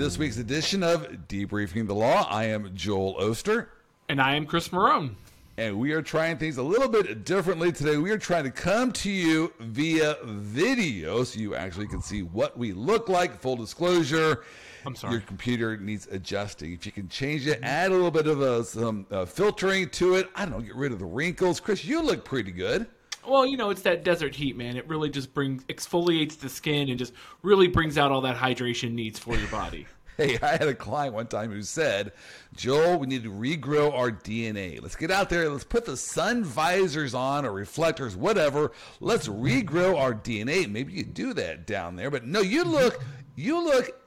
this week's edition of Debriefing the Law. I am Joel Oster. And I am Chris Marone. And we are trying things a little bit differently today. We are trying to come to you via video so you actually can see what we look like. Full disclosure. I'm sorry. Your computer needs adjusting. If you can change it, add a little bit of some filtering to it. I don't know, get rid of the wrinkles. Chris, you look pretty good. Well, you know, it's that desert heat, man. It really just exfoliates the skin and just really brings out all that hydration needs for your body. Hey, I had a client one time who said, Joel, we need to regrow our DNA. Let's get out there. Let's put the sun visors on or reflectors, whatever. Let's regrow our DNA. Maybe you do that down there. But no, you look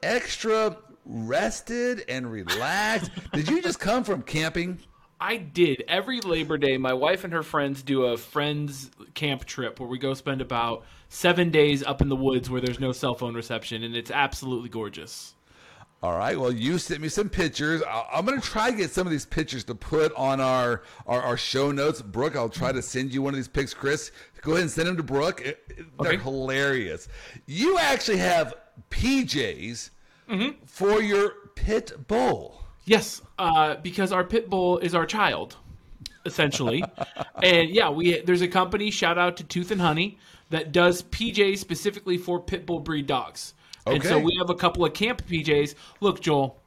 extra rested and relaxed. Did you just come from camping? I did. Every Labor Day, my wife and her friends do a friends camp trip where we go spend about 7 days up in the woods where there's no cell phone reception, and it's absolutely gorgeous. All right. Well, you sent me some pictures. I'm going to try to get some of these pictures to put on our show notes. Brooke, I'll try to send you one of these pics. Chris, go ahead and send them to Brooke. They're okay. Hilarious. You actually have PJs for your pit bull. Yes, because our pit bull is our child, essentially. And yeah, there's a company, shout out to Tooth and Honey, that does PJs specifically for pit bull breed dogs. Okay. And so we have a couple of camp PJs. Look, Joel,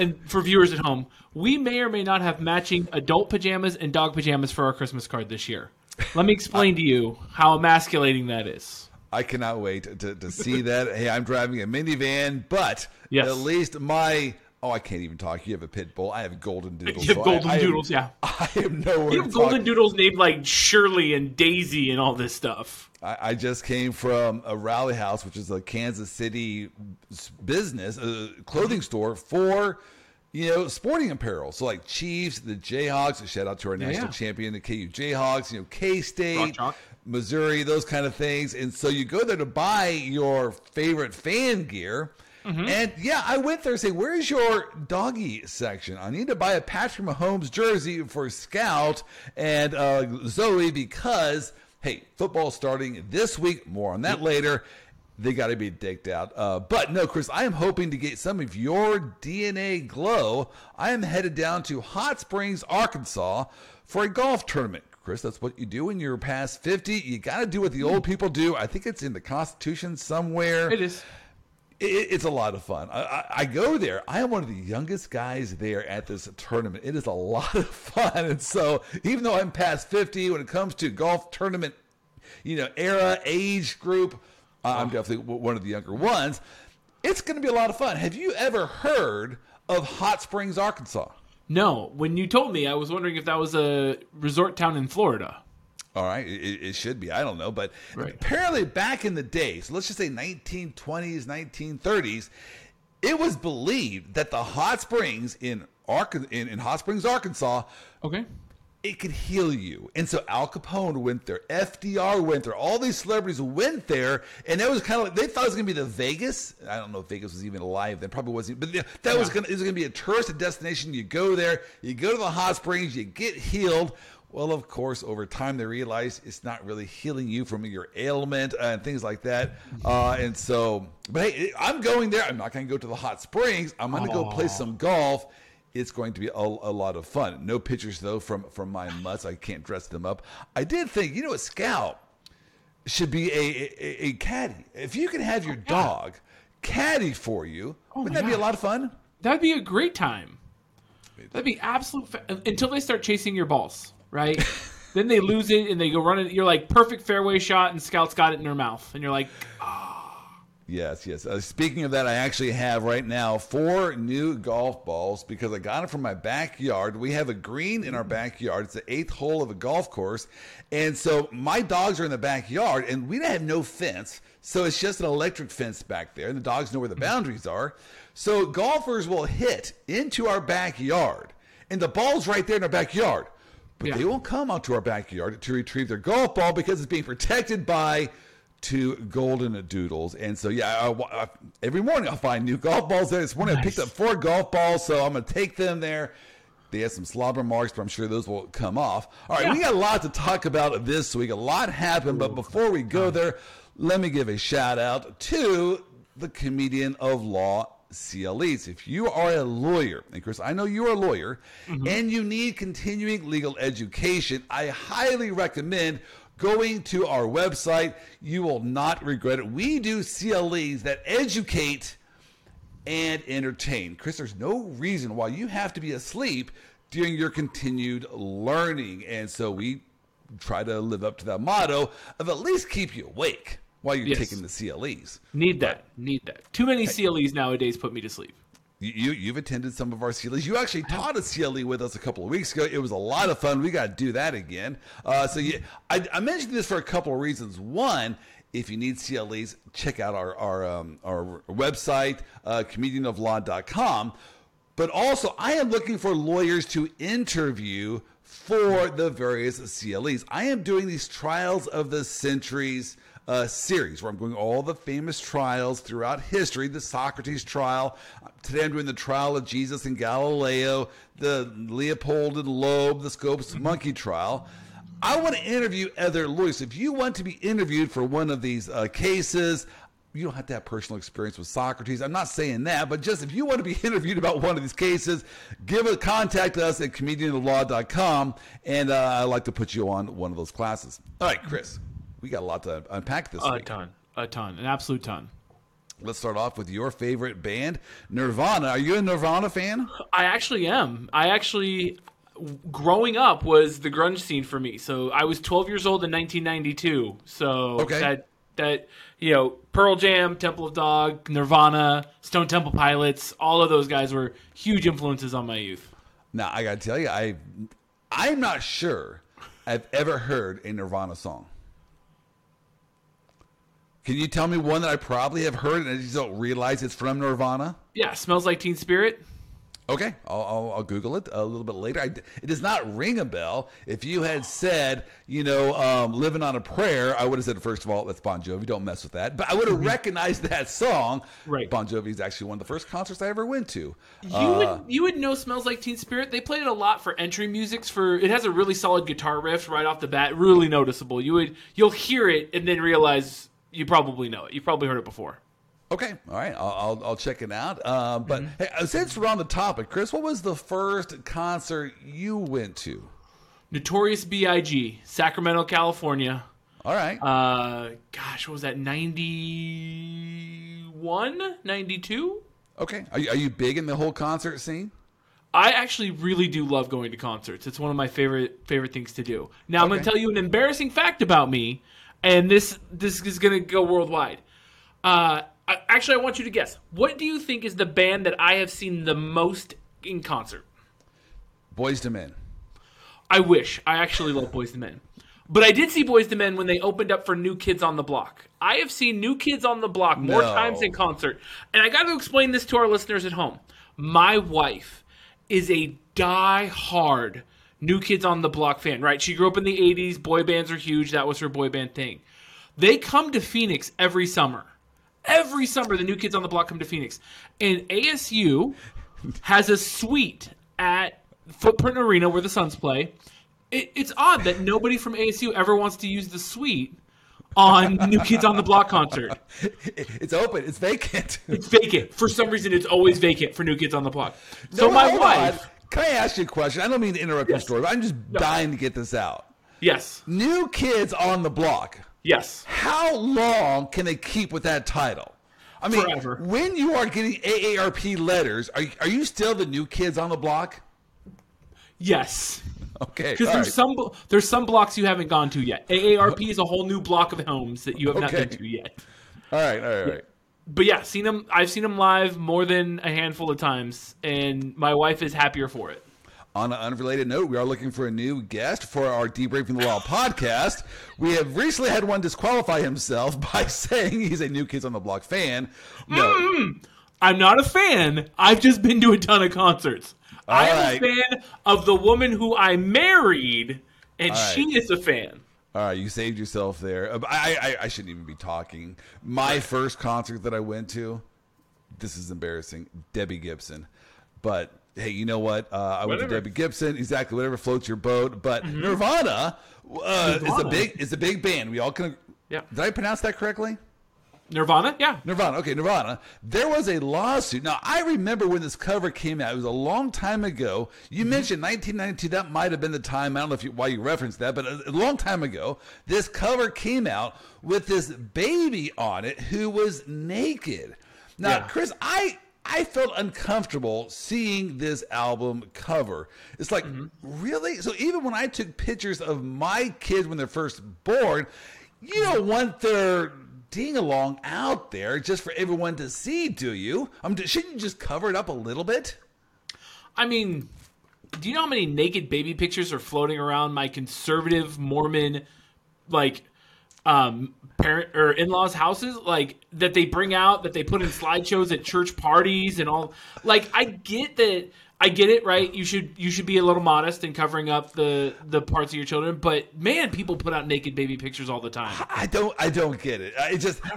and for viewers at home, we may or may not have matching adult pajamas and dog pajamas for our Christmas card this year. Let me explain to you how emasculating that is. I cannot wait to see that. Hey, I'm driving a minivan, but at least my... Oh, I can't even talk. You have a pit bull. I have golden doodles. You have golden doodles, yeah. I have nowhere. You have golden doodles named like Shirley and Daisy and all this stuff. I just came from a Rally House, which is a Kansas City business, a clothing store for, sporting apparel. So like Chiefs, the Jayhawks. Shout out to our national champion, the KU Jayhawks. K-State, Missouri, those kind of things. And so you go there to buy your favorite fan gear. Mm-hmm. And I went there and said, where's your doggy section? I need to buy a Patrick Mahomes jersey for Scout and Zoe because, hey, football's starting this week. More on that later. They got to be dicked out. But no, Chris, I am hoping to get some of your DNA glow. I am headed down to Hot Springs, Arkansas for a golf tournament. Chris, that's what you do when you're past 50. You got to do what the old people do. I think it's in the Constitution somewhere. It is. It's a lot of fun. I go there. I am one of the youngest guys there at this tournament. It is a lot of fun. And so even though I'm past 50, when it comes to golf tournament, era, age group, I'm definitely one of the younger ones. It's going to be a lot of fun. Have you ever heard of Hot Springs, Arkansas? No. When you told me, I was wondering if that was a resort town in Florida. All right, it should be. I don't know, but apparently back in the day, so let's just say 1920s, 1930s, it was believed that the hot springs in Hot Springs, Arkansas, it could heal you. And so Al Capone went there, FDR went there, all these celebrities went there, and that was kind of like, they thought it was going to be the Vegas. I don't know if Vegas was even alive then, probably wasn't, but that was going to be a tourist destination. You go there, you go to the hot springs, you get healed. Well, of course, over time, they realize it's not really healing you from your ailment and things like that. And so, but hey, I'm going there. I'm not going to go to the hot springs. I'm going to go play some golf. It's going to be a lot of fun. No pictures, though, from my mutts. I can't dress them up. I did think, a scout should be a caddy. If you can have your dog caddy for you, wouldn't that be a lot of fun? That'd be a great time. That'd be absolute until they start chasing your balls. Right? Then they lose it and they go running. You're like, perfect fairway shot, and Scout's got it in her mouth. And you're like, Yes. Speaking of that, I actually have right now 4 new golf balls because I got it from my backyard. We have a green in our backyard. It's the 8th hole of a golf course. And so my dogs are in the backyard, and we have no fence. So it's just an electric fence back there, and the dogs know where the boundaries are. So golfers will hit into our backyard, and the ball's right there in our backyard. But they won't come out to our backyard to retrieve their golf ball because it's being protected by 2 golden doodles. And so, every morning I'll find new golf balls there. This morning I picked up 4 golf balls, so I'm going to take them there. They have some slobber marks, but I'm sure those will come off. All right, we got a lot to talk about this week. A lot happened, but before we go there, let me give a shout-out to the comedian of law, CLEs. If you are a lawyer, and Chris, I know you're a lawyer, and you need continuing legal education, I highly recommend going to our website. You will not regret it. We do CLEs that educate and entertain. Chris, there's no reason why you have to be asleep during your continued learning. And so we try to live up to that motto of at least keep you awake while you're taking the CLEs. Need that. Too many CLEs nowadays put me to sleep. You've attended some of our CLEs. You actually taught a CLE with us a couple of weeks ago. It was a lot of fun. We got to do that again. So I mentioned this for a couple of reasons. One, if you need CLEs, check out our website, comedianoflaw.com. But also, I am looking for lawyers to interview for the various CLEs. I am doing these Trials of the Centuries series where I'm going all the famous trials throughout history. The Socrates trial. Today I'm doing the trial of Jesus and Galileo, the Leopold and Loeb, the Scopes monkey trial. I want to interview other lawyers. If you want to be interviewed for one of these cases, you don't have to have personal experience with Socrates. I'm not saying that, but just if you want to be interviewed about one of these cases, contact us at comedianoflaw.com, and I'd like to put you on one of those classes. All right, Chris, we got a lot to unpack this week. A ton, an absolute ton. Let's start off with your favorite band, Nirvana. Are you a Nirvana fan? I actually am. Growing up was the grunge scene for me. So I was 12 years old in 1992. So that Pearl Jam, Temple of Dog, Nirvana, Stone Temple Pilots, all of those guys were huge influences on my youth. Now, I got to tell you, I'm not sure I've ever heard a Nirvana song. Can you tell me one that I probably have heard and I just don't realize it's from Nirvana? Yeah, Smells Like Teen Spirit. Okay, I'll Google it a little bit later. It does not ring a bell. If you had said, Living on a Prayer, I would have said, first of all, that's Bon Jovi. Don't mess with that. But I would have recognized that song. Right. Bon Jovi is actually one of the first concerts I ever went to. You would know Smells Like Teen Spirit. They played it a lot for entry music. It has a really solid guitar riff right off the bat, really noticeable. You'll hear it and then realize you probably know it. You've probably heard it before. Okay, all right, I'll check it out. But hey, since we're on the topic, Chris, what was the first concert you went to? Notorious B.I.G., Sacramento, California. All right. What was that, 91, 92? Okay, are you big in the whole concert scene? I actually really do love going to concerts. It's one of my favorite things to do. Now, I'm going to tell you an embarrassing fact about me, and this is going to go worldwide. Actually, I want you to guess. What do you think is the band that I have seen the most in concert? Boys II Men. I wish. I actually love Boys II Men. But I did see Boys II Men when they opened up for New Kids on the Block. I have seen New Kids on the Block more times in concert. And I got to explain this to our listeners at home. My wife is a die-hard New Kids on the Block fan, right? She grew up in the 80s. Boy bands are huge. That was her boy band thing. They come to Phoenix every summer. Every summer, the New Kids on the Block come to Phoenix. And ASU has a suite at Footprint Arena where the Suns play. It's odd that nobody from ASU ever wants to use the suite on New Kids on the Block concert. It's open. It's vacant. It's vacant. For some reason, it's always vacant for New Kids on the Block. So my wife... Can I ask you a question? I don't mean to interrupt your story, but I'm just dying to get this out. Yes. New Kids on the Block... Yes. How long can they keep with that title? I mean, forever. When you are getting AARP letters, are you still the New Kids on the Block? Yes. Okay. Because there's some blocks you haven't gone to yet. AARP is a whole new block of homes that you have not been to yet. All right. But yeah, I've seen them live more than a handful of times, and my wife is happier for it. On an unrelated note, we are looking for a new guest for our Debriefing the Law podcast. We have recently had one disqualify himself by saying he's a New Kids on the Block fan. No, I'm not a fan. I've just been to a ton of concerts. I'm a fan of the woman who I married, and she is a fan. All right, you saved yourself there. I shouldn't even be talking. My first concert that I went to, this is embarrassing, Debbie Gibson. But... Hey, you know what? I went to Debbie Gibson. Exactly, whatever floats your boat. But Nirvana is a big band. We all can. Yeah. Did I pronounce that correctly? Nirvana, yeah. Nirvana, okay, Nirvana. There was a lawsuit. Now, I remember when this cover came out. It was a long time ago. You mentioned 1992. That might have been the time. I don't know if you, why you referenced that, but a long time ago, this cover came out with this baby on it who was naked. Now, yeah. Chris, I felt uncomfortable seeing this album cover. It's like, really? So even when I took pictures of my kids when they're first born, you don't want their ding-along out there just for everyone to see, do you? Shouldn't you just cover it up a little bit? I mean, do you know how many naked baby pictures are floating around my conservative Mormon, like, parent or in-laws' houses, like, that they bring out, that they put in slideshows at church parties and all? Like, I get it, right? You should be a little modest in covering up the parts of your children, but man, people put out naked baby pictures all the time. I don't get it.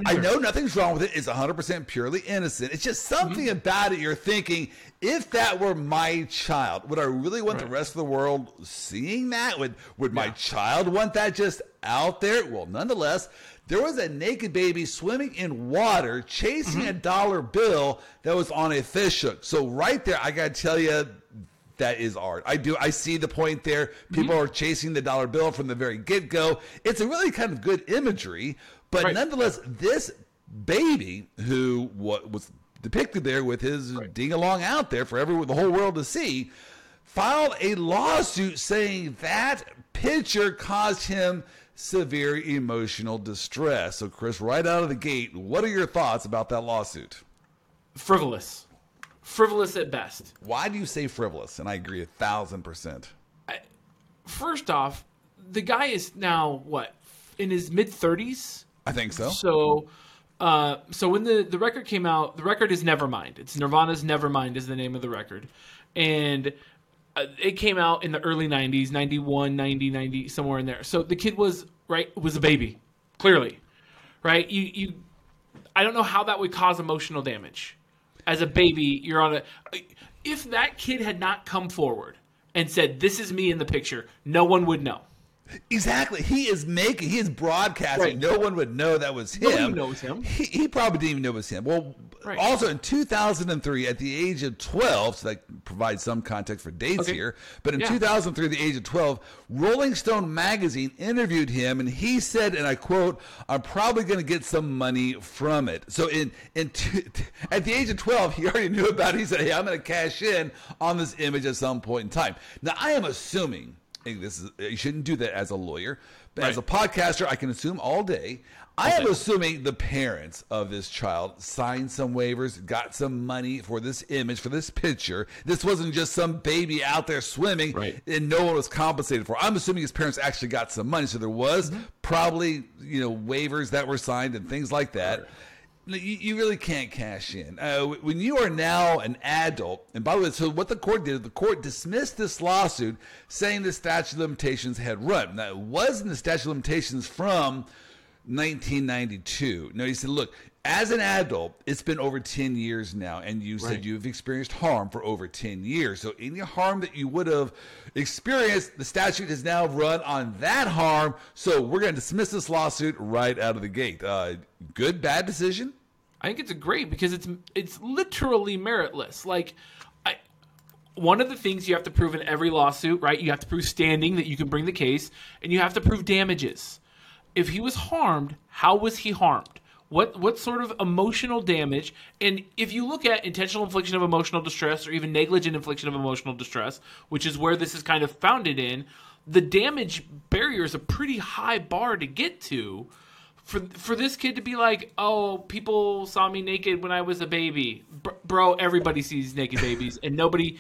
I know nothing's wrong with it. It's 100% purely innocent. It's just something about it. You're thinking, if that were my child, would I really want the rest of the world seeing that? Would my child want that just out there? Well, nonetheless, there was a naked baby swimming in water, chasing a dollar bill that was on a fish hook. So right there, I got to tell you, that is art. I see the point there. People are chasing the dollar bill from the very get-go. It's a really kind of good imagery. But nonetheless, this baby who was depicted there with his ding-along out there for the whole world to see, filed a lawsuit saying that picture caused him severe emotional distress. So, Chris, right out of the gate, what are your thoughts about that lawsuit? Frivolous. Frivolous at best. Why do you say frivolous? And I agree 1,000%. First off, the guy is now, what, in his mid-30s? I think so. So when the record came out, the record is Nevermind. It's Nirvana's Nevermind is the name of the record. And it came out in the early 90s, 91, 90, 90, somewhere in there. So the kid was a baby, clearly, right? You, I don't know how that would cause emotional damage. As a baby, you're on if that kid had not come forward and said, "This is me in the picture," no one would know. Exactly. He is broadcasting. Right. No one would know that was him. No one knows him. He probably didn't even know it was him. Well, also in 2003, at the age of 12, so that provides some context for dates here, but in 2003, at the age of 12, Rolling Stone magazine interviewed him, and he said, and I quote, "I'm probably going to get some money from it." So at the age of 12, he already knew about it. He said, "Hey, I'm going to cash in on this image at some point in time." Now, I am assuming... you shouldn't do that as a lawyer, but as a podcaster, I can assume all day. I am assuming the parents of this child signed some waivers, got some money for this image, for this picture. This wasn't just some baby out there swimming and no one was compensated for. I'm assuming his parents actually got some money, so there was probably waivers that were signed and things like that. Right. You really can't cash in. When you are now an adult, and by the way, so what the court did, the court dismissed this lawsuit saying the statute of limitations had run. Now, it wasn't the statute of limitations from 1992. No, he said, look, as an adult, it's been over 10 years now, and you said you've experienced harm for over 10 years. So any harm that you would have experienced, the statute has now run on that harm, so we're going to dismiss this lawsuit right out of the gate. Good, bad decision? I think it's great because it's literally meritless. Like, one of the things you have to prove in every lawsuit, right, you have to prove standing, that you can bring the case, and you have to prove damages. If he was harmed, how was he harmed? What sort of emotional damage? And if you look at intentional infliction of emotional distress or even negligent infliction of emotional distress, which is where this is kind of founded in, the damage barrier is a pretty high bar to get to for this kid to be like, "Oh, people saw me naked when I was a baby." Bro, everybody sees naked babies and nobody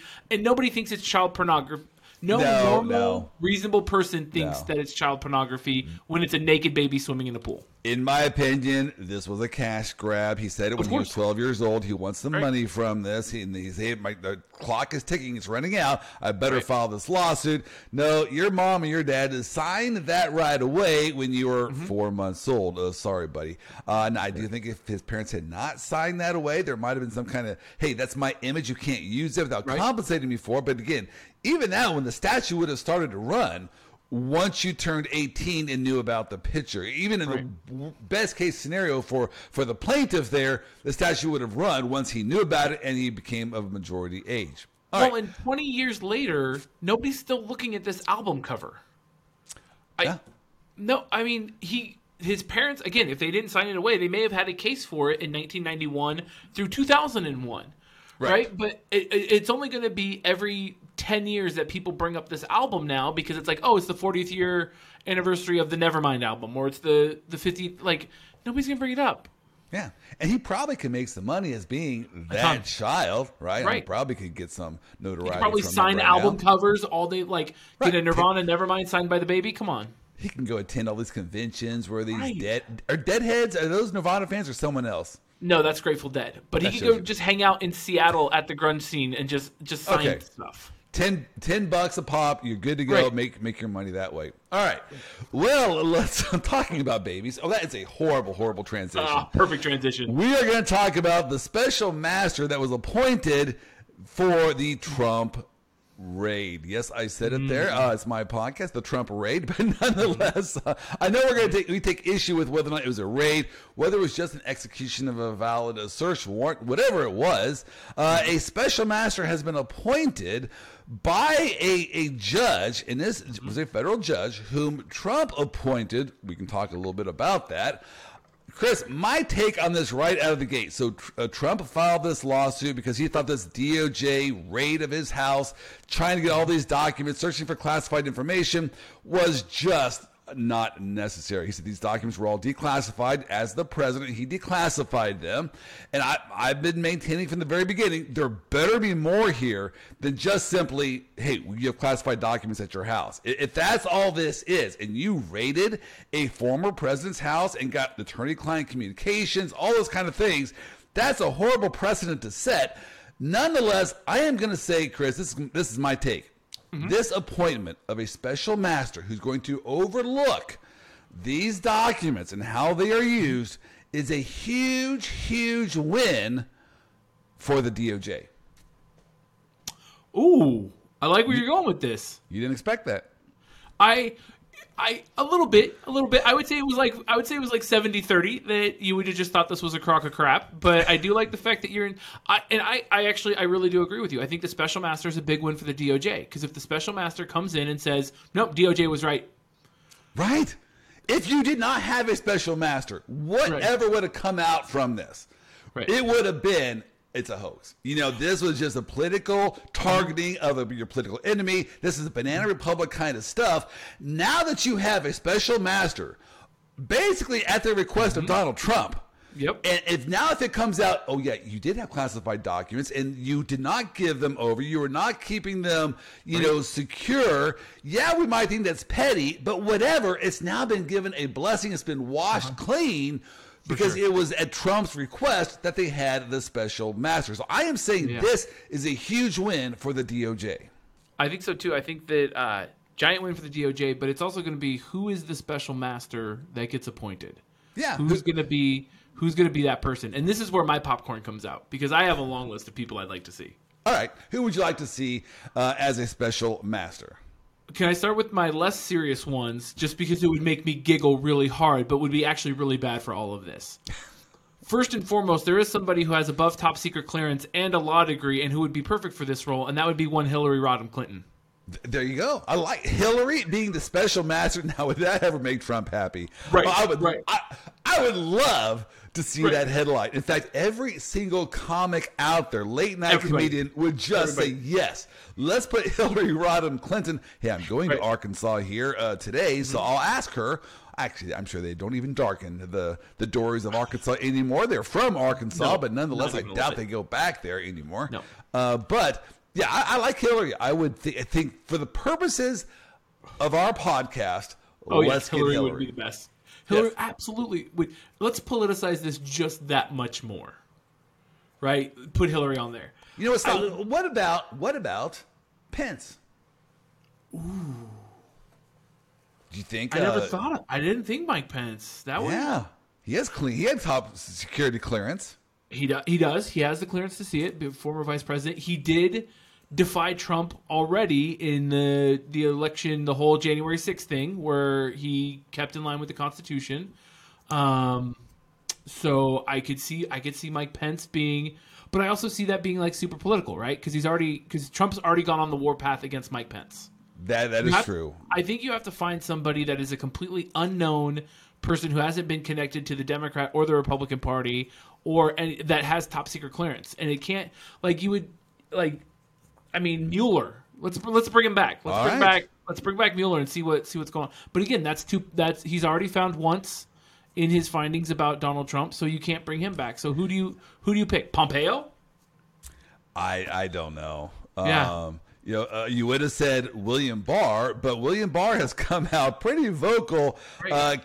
thinks it's child pornography. No normal, reasonable person thinks that it's child pornography when it's a naked baby swimming in a pool. In my opinion, this was a cash grab. He said it when he was 12 years old. He wants some money from this. He said, the clock is ticking. It's running out. I better file this lawsuit. No, your mom and your dad signed that right away when you were 4 months old. Oh, sorry, buddy. And I do think if his parents had not signed that away, there might have been some kind of, hey, that's my image. You can't use it without compensating me for it. But again, even now, when the statute would have started to run, once you turned 18 and knew about the picture. Even in the best case scenario for the plaintiff there, the statute would have run once he knew about it and he became of majority age. All right. And 20 years later, nobody's still looking at this album cover. His parents, again, if they didn't sign it away, they may have had a case for it in 1991 through 2001. Right? But it's only going to be every 10 years that people bring up this album now, because it's like, oh, it's the 40th year anniversary of the Nevermind album, or it's the 50th. Like, nobody's going to bring it up. Yeah. And he probably could make some money as being that child, right? Right. He probably could get some notoriety. He could probably sign album covers all day, like get a Nirvana Nevermind signed by the baby. Come on. He can go attend all these conventions where these deadheads, are those Nirvana fans or someone else? No, that's Grateful Dead. But he could go just hang out in Seattle at the grunge scene and just sign stuff. $10 a pop, you're good to go. Right. Make your money that way. All right. Well, I'm talking about babies. Oh, that is a horrible, horrible transition. Perfect transition. We are going to talk about the special master that was appointed for the Trump raid. Yes, I said it there. It's my podcast, the Trump raid. But nonetheless, I know we're going to take issue with whether or not it was a raid, whether it was just an execution of a valid search warrant, whatever it was. A special master has been appointed by a judge, and this was a federal judge whom Trump appointed. We can talk a little bit about that. Chris, my take on this right out of the gate. So Trump filed this lawsuit because he thought this DOJ raid of his house, trying to get all these documents, searching for classified information, was just not necessary. He said these documents were all declassified. As the president, he declassified them. And I've been maintaining from the very beginning, there better be more here than just simply, hey, you have classified documents at your house. If that's all this is, and you raided a former president's house and got attorney-client communications, all those kind of things, that's a horrible precedent to set. Nonetheless, I am going to say, Chris, this is my take. This appointment of a special master who's going to overlook these documents and how they are used is a huge, huge win for the DOJ. Ooh, I like where you're going with this. You didn't expect that. A little bit. I would say it was like 70-30 that you would have just thought this was a crock of crap. But I do like the fact that you're in. I really do agree with you. I think the special master is a big win for the DOJ, because if the special master comes in and says, nope, DOJ was right. Right. If you did not have a special master, whatever would have come out from this, it would have been, it's a hoax. This was just a political targeting of your political enemy. This is a banana republic kind of stuff. Now that you have a special master, basically at the request of Donald Trump. Yep. And if it comes out, oh yeah, you did have classified documents and you did not give them over. You were not keeping them, secure. Yeah, we might think that's petty, but whatever. It's now been given a blessing. It's been washed clean. Because it was at Trump's request that they had the special master. So I am saying this is a huge win for the DOJ. I think so, too. I think that giant win for the DOJ, but it's also going to be who is the special master that gets appointed. Yeah. Who's going to be that person? And this is where my popcorn comes out, because I have a long list of people I'd like to see. All right. Who would you like to see as a special master? Can I start with my less serious ones, just because it would make me giggle really hard, but would be actually really bad for all of this? First and foremost, there is somebody who has above top secret clearance and a law degree and who would be perfect for this role, and that would be one Hillary Rodham Clinton. There you go. I like Hillary being the special master. Now, would that ever make Trump happy? Right. I would love to see that headline. In fact, every single comic out there, late night comedian, would just say, yes, let's put Hillary Rodham Clinton. Hey, I'm going to Arkansas here today, so I'll ask her. Actually, I'm sure they don't even darken the doors of Arkansas anymore. They're from Arkansas, but nonetheless, I doubt they go back there anymore. No. But yeah, I like Hillary. I think for the purposes of our podcast, Hillary would be the best. Hillary, absolutely. Let's politicize this just that much more, right? Put Hillary on there. What about Pence? Ooh, do you think? I never thought. I didn't think Mike Pence. That one. Yeah, he is clean. He had top security clearance. He does. He has the clearance to see it. Former vice president. He did defy Trump already in the election, the whole January 6th thing, where he kept in line with the Constitution. So I could see Mike Pence being, but I also see that being like super political, right? Because Trump's already gone on the warpath against Mike Pence. That is true. I think you have to find somebody that is a completely unknown person who hasn't been connected to the Democrat or the Republican Party, or that has top secret clearance, and it can't Mueller. Let's bring him back. Let's bring back Mueller and see what's going on. But again, that's he's already found once in his findings about Donald Trump, so you can't bring him back. So who do you pick? Pompeo? I don't know. Yeah. You would have said William Barr, but William Barr has come out pretty vocal,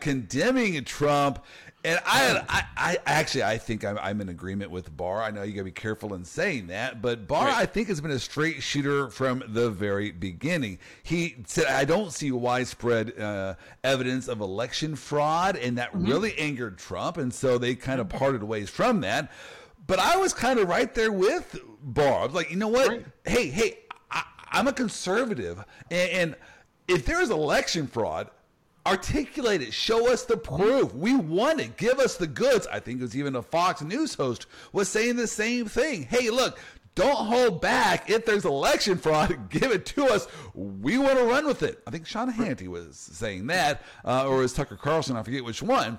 condemning Trump. And I think I'm in agreement with Barr. I know you got to be careful in saying that, but Barr, I think, has been a straight shooter from the very beginning. He said, I don't see widespread evidence of election fraud, and that really angered Trump. And so they kind of parted ways from that. But I was kind of right there with Barr. I was like, you know what? Right. Hey. I'm a conservative, and if there is election fraud, articulate it. Show us the proof. We want it. Give us the goods. I think it was even a Fox News host was saying the same thing. Hey, look, don't hold back. If there's election fraud, give it to us. We want to run with it. I think Sean Hannity was saying that, or it was Tucker Carlson. I forget which one.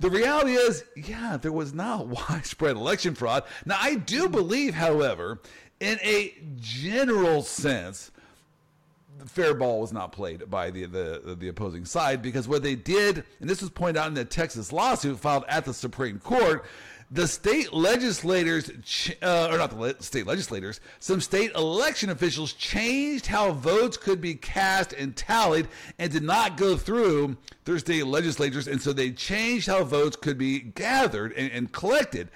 The reality is, yeah, there was not widespread election fraud. Now, I do believe, however, in a general sense, the fair ball was not played by the opposing side, because what they did, and this was pointed out in the Texas lawsuit filed at the Supreme Court, the state legislators, some state election officials changed how votes could be cast and tallied and did not go through their state legislatures, and so they changed how votes could be gathered and collected.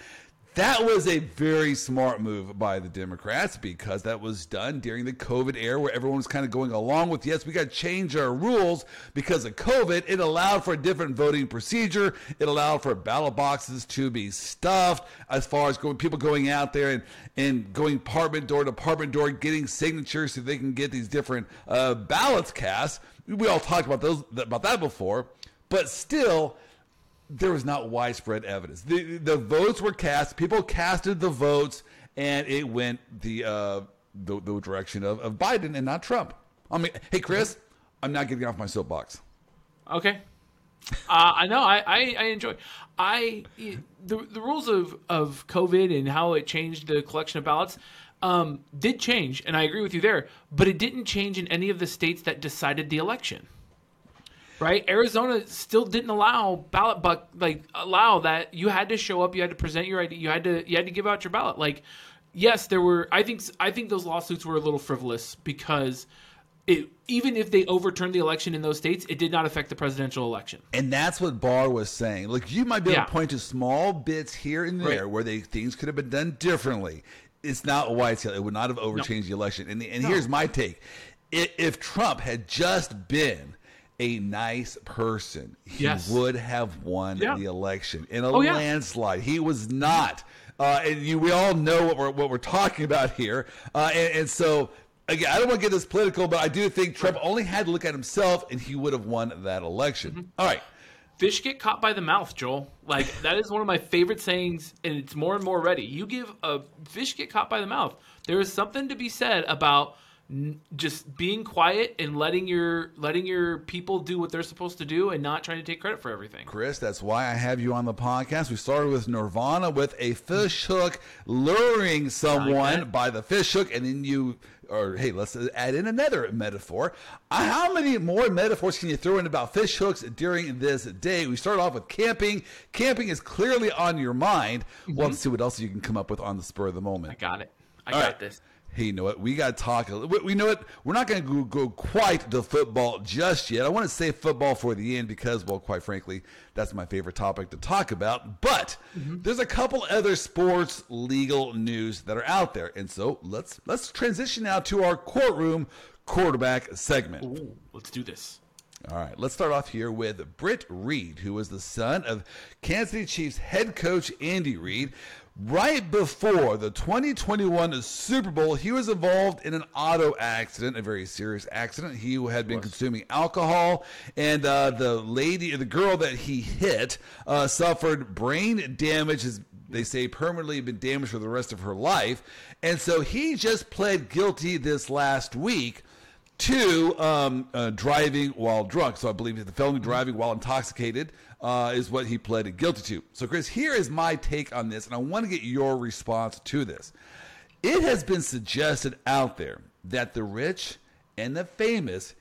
That was a very smart move by the Democrats, because that was done during the COVID era, where everyone was kind of going along with, yes, we got to change our rules because of COVID. It allowed for a different voting procedure. It allowed for ballot boxes to be stuffed, as far as people going out there and going apartment door to apartment door, getting signatures so they can get these different ballots cast. We all talked about that before, but still, there was not widespread evidence. The votes were cast. People casted the votes, and it went the direction of Biden and not Trump. I mean, hey, Chris, I'm not getting off my soapbox. Okay. I know. I enjoy. The rules of COVID and how it changed the collection of ballots did change, and I agree with you there. But it didn't change in any of the states that decided the election. Right, Arizona still didn't allow that you had to show up, you had to present your ID, you had to give out your ballot. Like, yes, there were. I think those lawsuits were a little frivolous, because even if they overturned the election in those states, it did not affect the presidential election. And that's what Barr was saying. Like, you might be able to point to small bits here and there where things could have been done differently. It's not widespread. It would not have overchanged the election. And here's my take: if Trump had just been a nice person, he would have won the election in a landslide. He was not, we all know what we're talking about here. And so, again, I don't want to get this political, but I do think Trump only had to look at himself, and he would have won that election. Mm-hmm. All right, fish get caught by the mouth, Joel. Like, that is one of my favorite sayings, and it's more and more ready. You give a fish get caught by the mouth. There is something to be said about just being quiet and letting your people do what they're supposed to do, and not trying to take credit for everything. Chris, that's why I have you on the podcast. We started with Nirvana with a fish hook, luring someone by the fish hook, and then let's add in another metaphor. How many more metaphors can you throw in about fish hooks during this day? We started off with camping. Camping is clearly on your mind. Mm-hmm. Well, let's see what else you can come up with on the spur of the moment. I got it. I got this. Hey, you know what? We got to talk. We know it. We're not going to go quite to football just yet. I want to save football for the end because, well, quite frankly, that's my favorite topic to talk about. But there's a couple other sports legal news that are out there. And so let's transition now to our courtroom quarterback segment. Ooh, let's do this. All right, let's start off here with Britt Reid, who was the son of Kansas City Chiefs head coach Andy Reid. Right before the 2021 Super Bowl, he was involved in an auto accident, a very serious accident. He had been consuming alcohol, and the girl that he hit suffered brain damage. They say permanently been damaged for the rest of her life. And so he just pled guilty this last week to driving while drunk. So I believe the felony driving while intoxicated is what he pled guilty to. So, Chris, here is my take on this, and I want to get your response to this. It has been suggested out there that the rich and the famous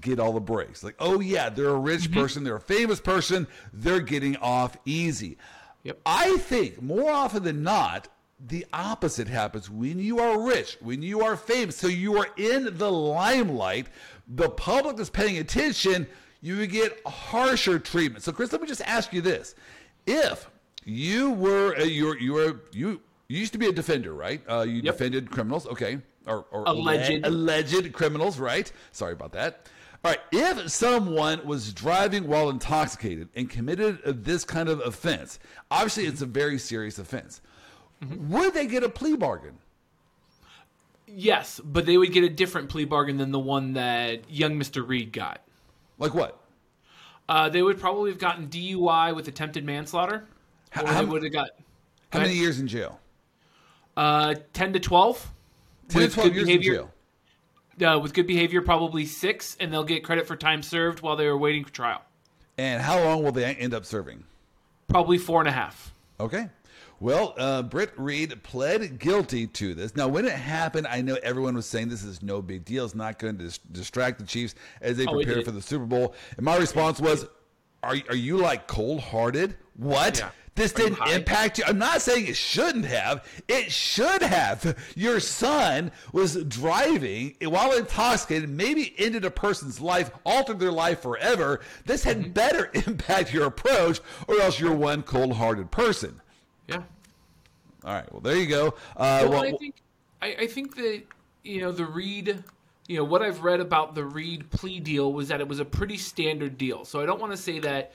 get all the breaks. Like, oh, yeah, they're a rich person, they're a famous person, they're getting off easy. Yep. I think more often than not, the opposite happens. When you are rich, when you are famous, so you are in the limelight, the public is paying attention, you get harsher treatment. So, Chris, let me just ask you this. If you were, you used to be a defender, right? You defended criminals, okay. Or alleged criminals, right? Sorry about that. All right, if someone was driving while intoxicated and committed this kind of offense, obviously it's a very serious offense, would they get a plea bargain? Yes, but they would get a different plea bargain than the one that young Mr. Reid got. Like what? They would probably have gotten DUI with attempted manslaughter. How many years in jail? 10 to 12. 10 to 12 years in jail. With good behavior, probably 6, and they'll get credit for time served while they were waiting for trial. And how long will they end up serving? Probably 4.5. Okay. Well, Britt Reid pled guilty to this. Now, when it happened, I know everyone was saying this is no big deal. It's not going to distract the Chiefs as they prepare for the Super Bowl. And my response was, are you like cold-hearted? What? Yeah. This didn't impact you. I'm not saying it shouldn't have. It should have. Your son was driving while intoxicated, maybe ended a person's life, altered their life forever. This had better impact your approach, or else you're one cold-hearted person. Yeah. All right. Well, there you go. I think that, the Reid, what I've read about the Reid plea deal was that it was a pretty standard deal. So I don't want to say that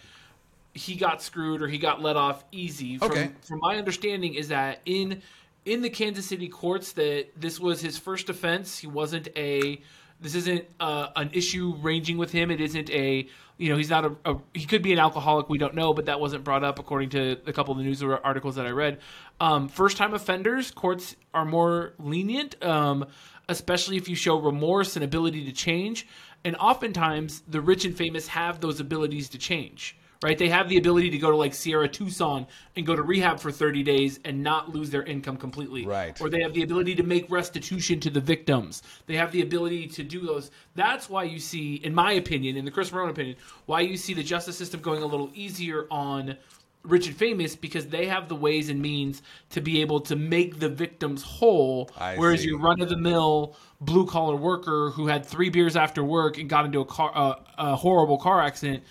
he got screwed or he got let off easy. From my understanding is that in the Kansas City courts that this was his first offense. This isn't an issue ranging with him. It isn't he's not he could be an alcoholic. We don't know, but that wasn't brought up according to a couple of the news articles that I read. First-time offenders, courts are more lenient, especially if you show remorse and ability to change. And oftentimes, the rich and famous have those abilities to change. Right, they have the ability to go to like Sierra Tucson and go to rehab for 30 days and not lose their income completely. Right. Or they have the ability to make restitution to the victims. They have the ability to do those. That's why you see, in my opinion, in the Chris Marone opinion, why you see the justice system going a little easier on rich and famous, because they have the ways and means to be able to make the victims whole. Whereas your run-of-the-mill blue-collar worker who had 3 beers after work and got into a horrible car accident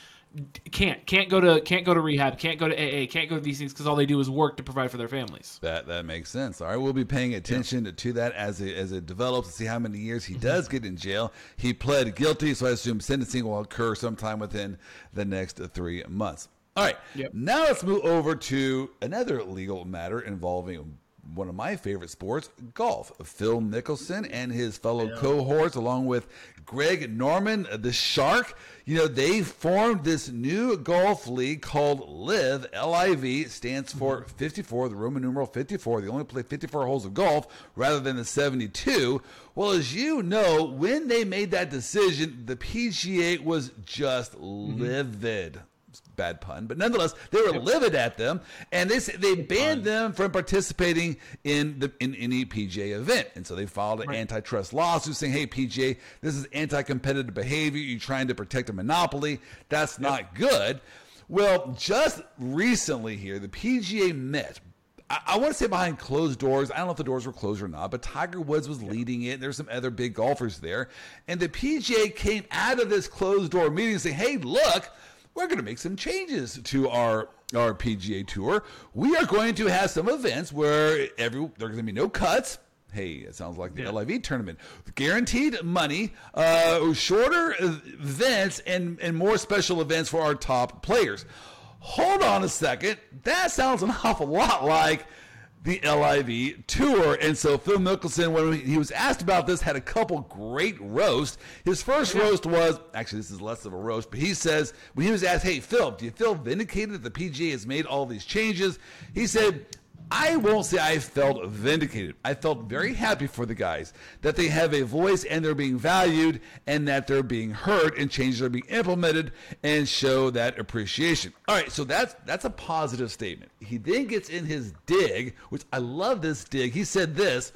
can't go to rehab, can't go to AA, can't go to these things because all they do is work to provide for their families. That makes sense. All right, we'll be paying attention to that as it develops to see how many years he does get in jail. He pled guilty, so I assume sentencing will occur sometime within the next 3 months. All right, now let's move over to another legal matter involving one of my favorite sports, golf. Phil Mickelson and his fellow cohorts, along with Greg Norman, the Shark, they formed this new golf league called LIV. LIV stands for 54, the Roman numeral 54. They only play 54 holes of golf rather than the 72. Well, as you know, when they made that decision, the PGA was just livid. Bad pun, but nonetheless, they were livid at them, and they banned them from participating in any PGA event. And so they filed an antitrust lawsuit saying, "Hey, PGA, this is anti-competitive behavior. You're trying to protect a monopoly. That's not good." Well, just recently here, the PGA met. I want to say behind closed doors. I don't know if the doors were closed or not, but Tiger Woods was leading it. There's some other big golfers there, and the PGA came out of this closed door meeting saying, "Hey, look, we're going to make some changes to our PGA Tour. We are going to have some events where there's going to be no cuts, Hey, it sounds like the LIV tournament. Guaranteed money, shorter events, and more special events for our top players. Hold on a second. That sounds an awful lot like the LIV tour. And so Phil Mickelson, when he was asked about this, had a couple great roasts. His first roast was, actually this is less of a roast, but he says, when he was asked, hey, Phil, do you feel vindicated that the PGA has made all these changes? He said, I won't say I felt vindicated. I felt very happy for the guys that they have a voice and they're being valued and that they're being heard and changes are being implemented and show that appreciation. All right, so that's a positive statement. He then gets in his dig, which I love this dig. He said this,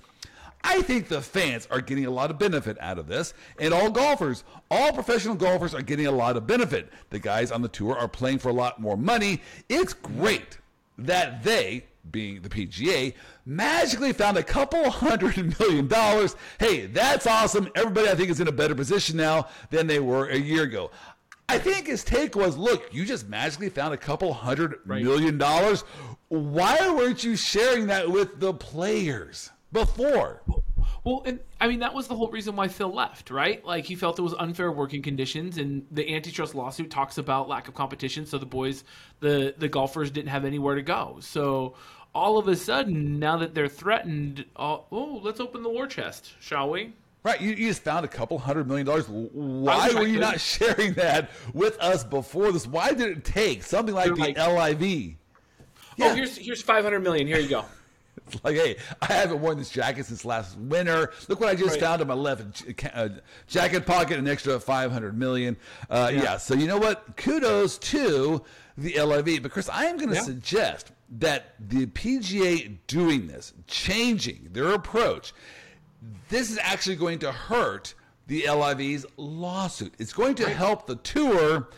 I think the fans are getting a lot of benefit out of this, and all golfers, all professional golfers are getting a lot of benefit. The guys on the tour are playing for a lot more money. It's great that they, being the PGA, magically found a couple $100 million. Hey, that's awesome. Everybody, I think, is in a better position now than they were a year ago. I think his take was, look, you just magically found a couple $100 million. Why weren't you sharing that with the players before? Well, and I mean, that was the whole reason why Phil left, right? Like, he felt it was unfair working conditions, and the antitrust lawsuit talks about lack of competition, so the boys, the golfers didn't have anywhere to go. So all of a sudden, now that they're threatened, let's open the war chest, shall we? Right, you just found a couple $100 million. Why were you not sharing that with us before this? Why did it take something like LIV? Yeah. Oh, here's $500 million. Here you go. It's like, hey, I haven't worn this jacket since last winter. Look what I just found in my left jacket pocket, an extra $500 million. So you know what? Kudos to the LIV. But, Chris, I am going to suggest that the PGA doing this, changing their approach, this is actually going to hurt the LIV's lawsuit. It's going to help the tour.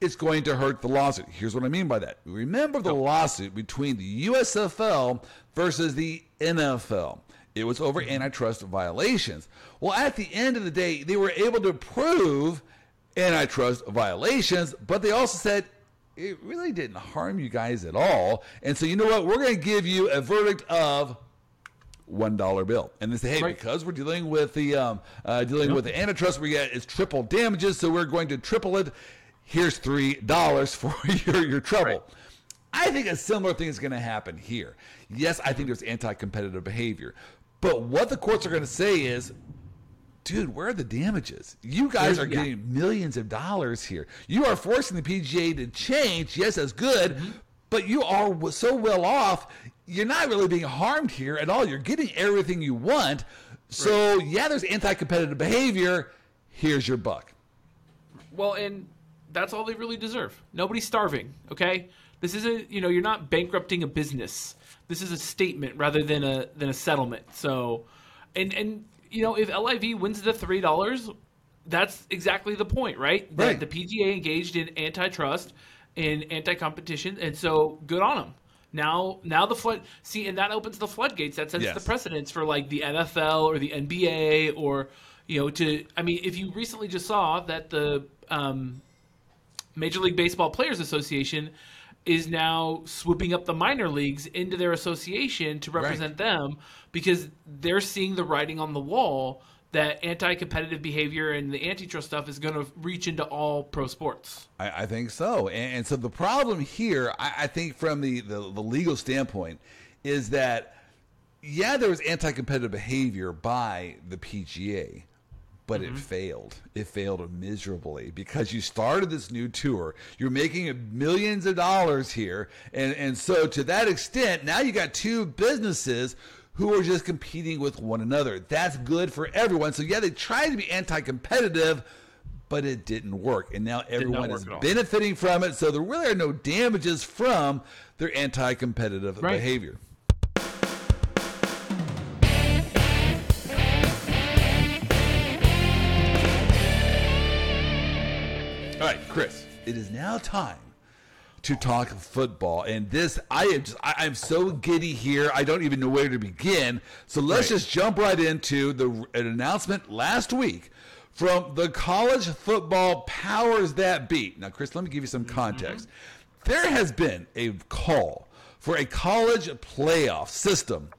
It's going to hurt the lawsuit. Here's what I mean by that. Remember the lawsuit between the USFL versus the NFL. It was over antitrust violations. Well, at the end of the day, they were able to prove antitrust violations, but they also said, it really didn't harm you guys at all. And so, you know what? We're going to give you a verdict of $1 bill, and they say, hey, because we're dealing with the with the antitrust, we get it's triple damages, so we're going to triple it. Here's $3 for your trouble. Right. I think a similar thing is going to happen here. Yes, I think there's anti-competitive behavior, but what the courts are going to say is, dude, where are the damages? You guys are getting millions of dollars here. You are forcing the PGA to change. Yes, that's good, but you are so well off. You're not really being harmed here at all. You're getting everything you want. So, there's anti-competitive behavior. Here's your buck. Well, and that's all they really deserve. Nobody's starving, okay? This isn't, you're not bankrupting a business. This is a statement rather than a settlement. So, and if LIV wins the $3, that's exactly the point, right? That the PGA engaged in antitrust and anti-competition, and so good on them. Now the and that opens the floodgates. That sets the precedents for like the NFL or the NBA or if you recently just saw that the Major League Baseball Players Association is now swooping up the minor leagues into their association to represent them because they're seeing the writing on the wall that anti-competitive behavior and the antitrust stuff is going to reach into all pro sports. I think so. And so the problem here, I think from the legal standpoint, is that, there was anti-competitive behavior by the PGA. But it failed. It failed miserably because you started this new tour. You're making millions of dollars here. And so to that extent, now you got two businesses who are just competing with one another. That's good for everyone. So, they tried to be anti-competitive, but it didn't work. And now everyone is benefiting from it. So there really are no damages from their anti-competitive behavior. All right, Chris, it is now time to talk football. And this, I'm so giddy here. I don't even know where to begin. So let's just jump right into an announcement last week from the college football powers that be. Now, Chris, let me give you some context. There has been a call for a college playoff system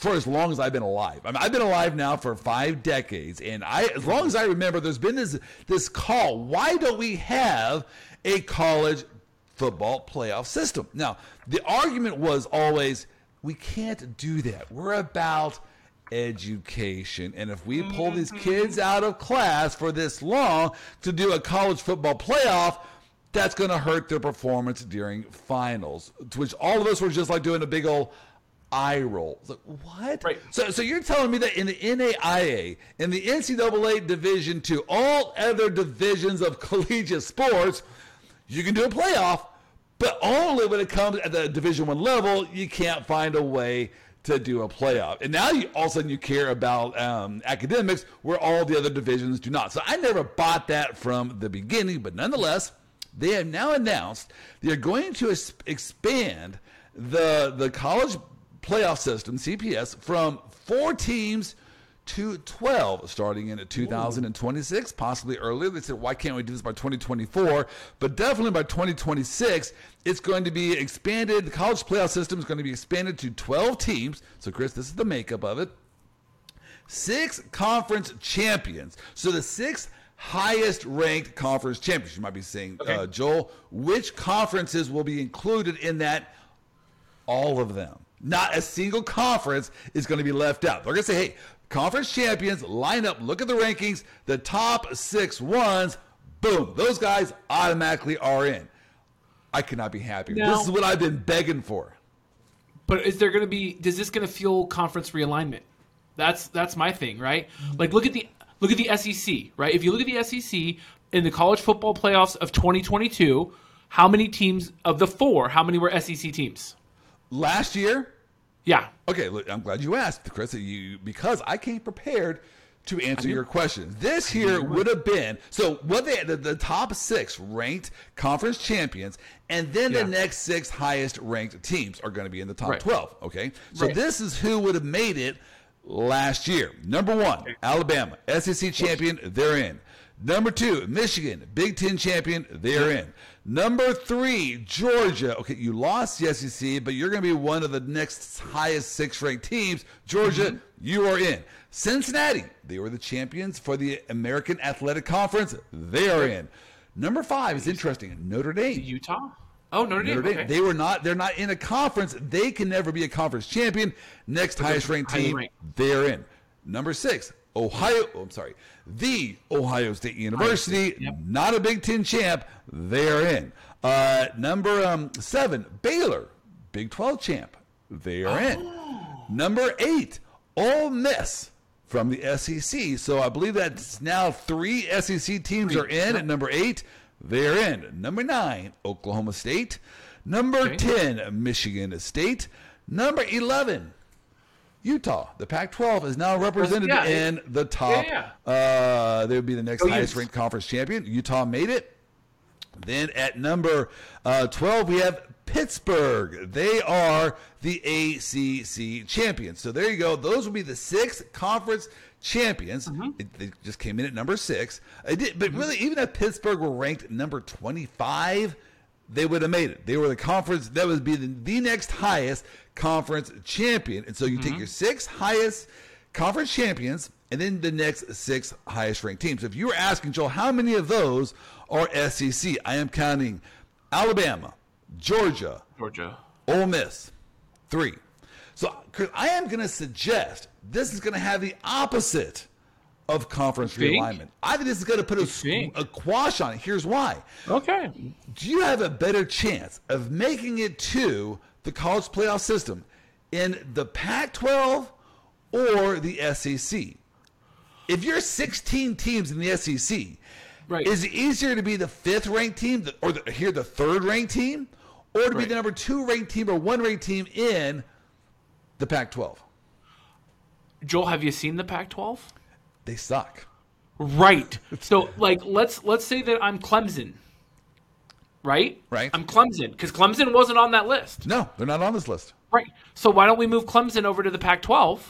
for as long as I've been alive. I mean, I've been alive now for 5 decades, and as long as I remember, there's been this call. Why don't we have a college football playoff system? Now, the argument was always, we can't do that. We're about education. And if we pull these kids out of class for this long to do a college football playoff, that's going to hurt their performance during finals, to which all of us were just like doing a big old eye roll. It's like, what? Right. So you're telling me that in the NAIA, in the NCAA Division II, all other divisions of collegiate sports, you can do a playoff, but only when it comes at the Division I level, you can't find a way to do a playoff. And now all of a sudden you care about academics where all the other divisions do not. So I never bought that from the beginning, but nonetheless, they have now announced they're going to expand the college playoff system, CPS, from 4 teams to 12 starting in 2026, possibly earlier. They said, why can't we do this by 2024? But definitely by 2026, it's going to be expanded. The college playoff system is going to be expanded to 12 teams. So, Chris, this is the makeup of it. 6 conference champions. So the 6 highest ranked conference champions. You might be saying, okay, Joel, which conferences will be included in that? All of them. Not a single conference is going to be left out. They're going to say, hey, conference champions, line up, look at the rankings, the top 6 ones, boom, those guys automatically are in. I could not be happier. No. This is what I've been begging for. But is there going to be, does this going to fuel conference realignment? That's my thing, right? Like, look at the SEC, right? If you look at the SEC in the college football playoffs of 2022, how many teams of the 4, how many were SEC teams? Last year? Yeah. Okay, look, I'm glad you asked, Chris, because I came prepared to answer your question. This here would have been, so what they had, the top 6 ranked conference champions, and then the next 6 highest ranked teams are going to be in the top 12, okay? So this is who would have made it last year. Number 1, Alabama, SEC champion, they're in. Number 2, Michigan, Big Ten champion, they're in. Number 3, Georgia. Okay, you lost the SEC, but you're going to be one of the next highest 6 ranked teams. Georgia, you are in. Cincinnati, they were the champions for the American Athletic Conference. They are in. Number 5 is interesting. Notre Dame. Utah? Oh, Notre Dame. Okay. They were not. They're not in a conference. They can never be a conference champion. Next highest ranked team, they're in. Number 6. The Ohio State University, not a Big Ten champ, they're in. Number 7, Baylor, Big 12 champ, they're in. Number 8, Ole Miss from the SEC. So I believe that's now 3 SEC teams are in. At number 8, they're in. Number 9, Oklahoma State. Number 10, Michigan State. Number 11, Utah. The Pac-12 is now represented in the top. They would be the next highest ranked conference champion. Utah made it. Then at number 12, we have Pittsburgh. They are the ACC champions. So there you go. Those would be the 6 conference champions. They just came in at number 6. But really, even if Pittsburgh were ranked number 25, they would have made it. They were the conference that would be the next highest conference champion. And so you take your 6 highest conference champions and then the next 6 highest ranked teams. If you were asking, Joel, how many of those are SEC? I am counting Alabama, Georgia, Ole Miss, 3. So I am going to suggest this is going to have the opposite of conference realignment. I think this is going to put a quash on it. Here's why. Okay. Do you have a better chance of making it to the college playoff system in the Pac-12 or the SEC? If you're 16 teams in the SEC, is it easier to be the 5th ranked team or the 3rd ranked team, or to be the number 2 ranked team or 1 ranked team in the Pac-12? Joel, have you seen the Pac-12? They suck. Right. So, like, let's say that I'm Clemson, right? Right. I'm Clemson, because Clemson wasn't on that list. No, they're not on this list. Right. So why don't we move Clemson over to the Pac-12?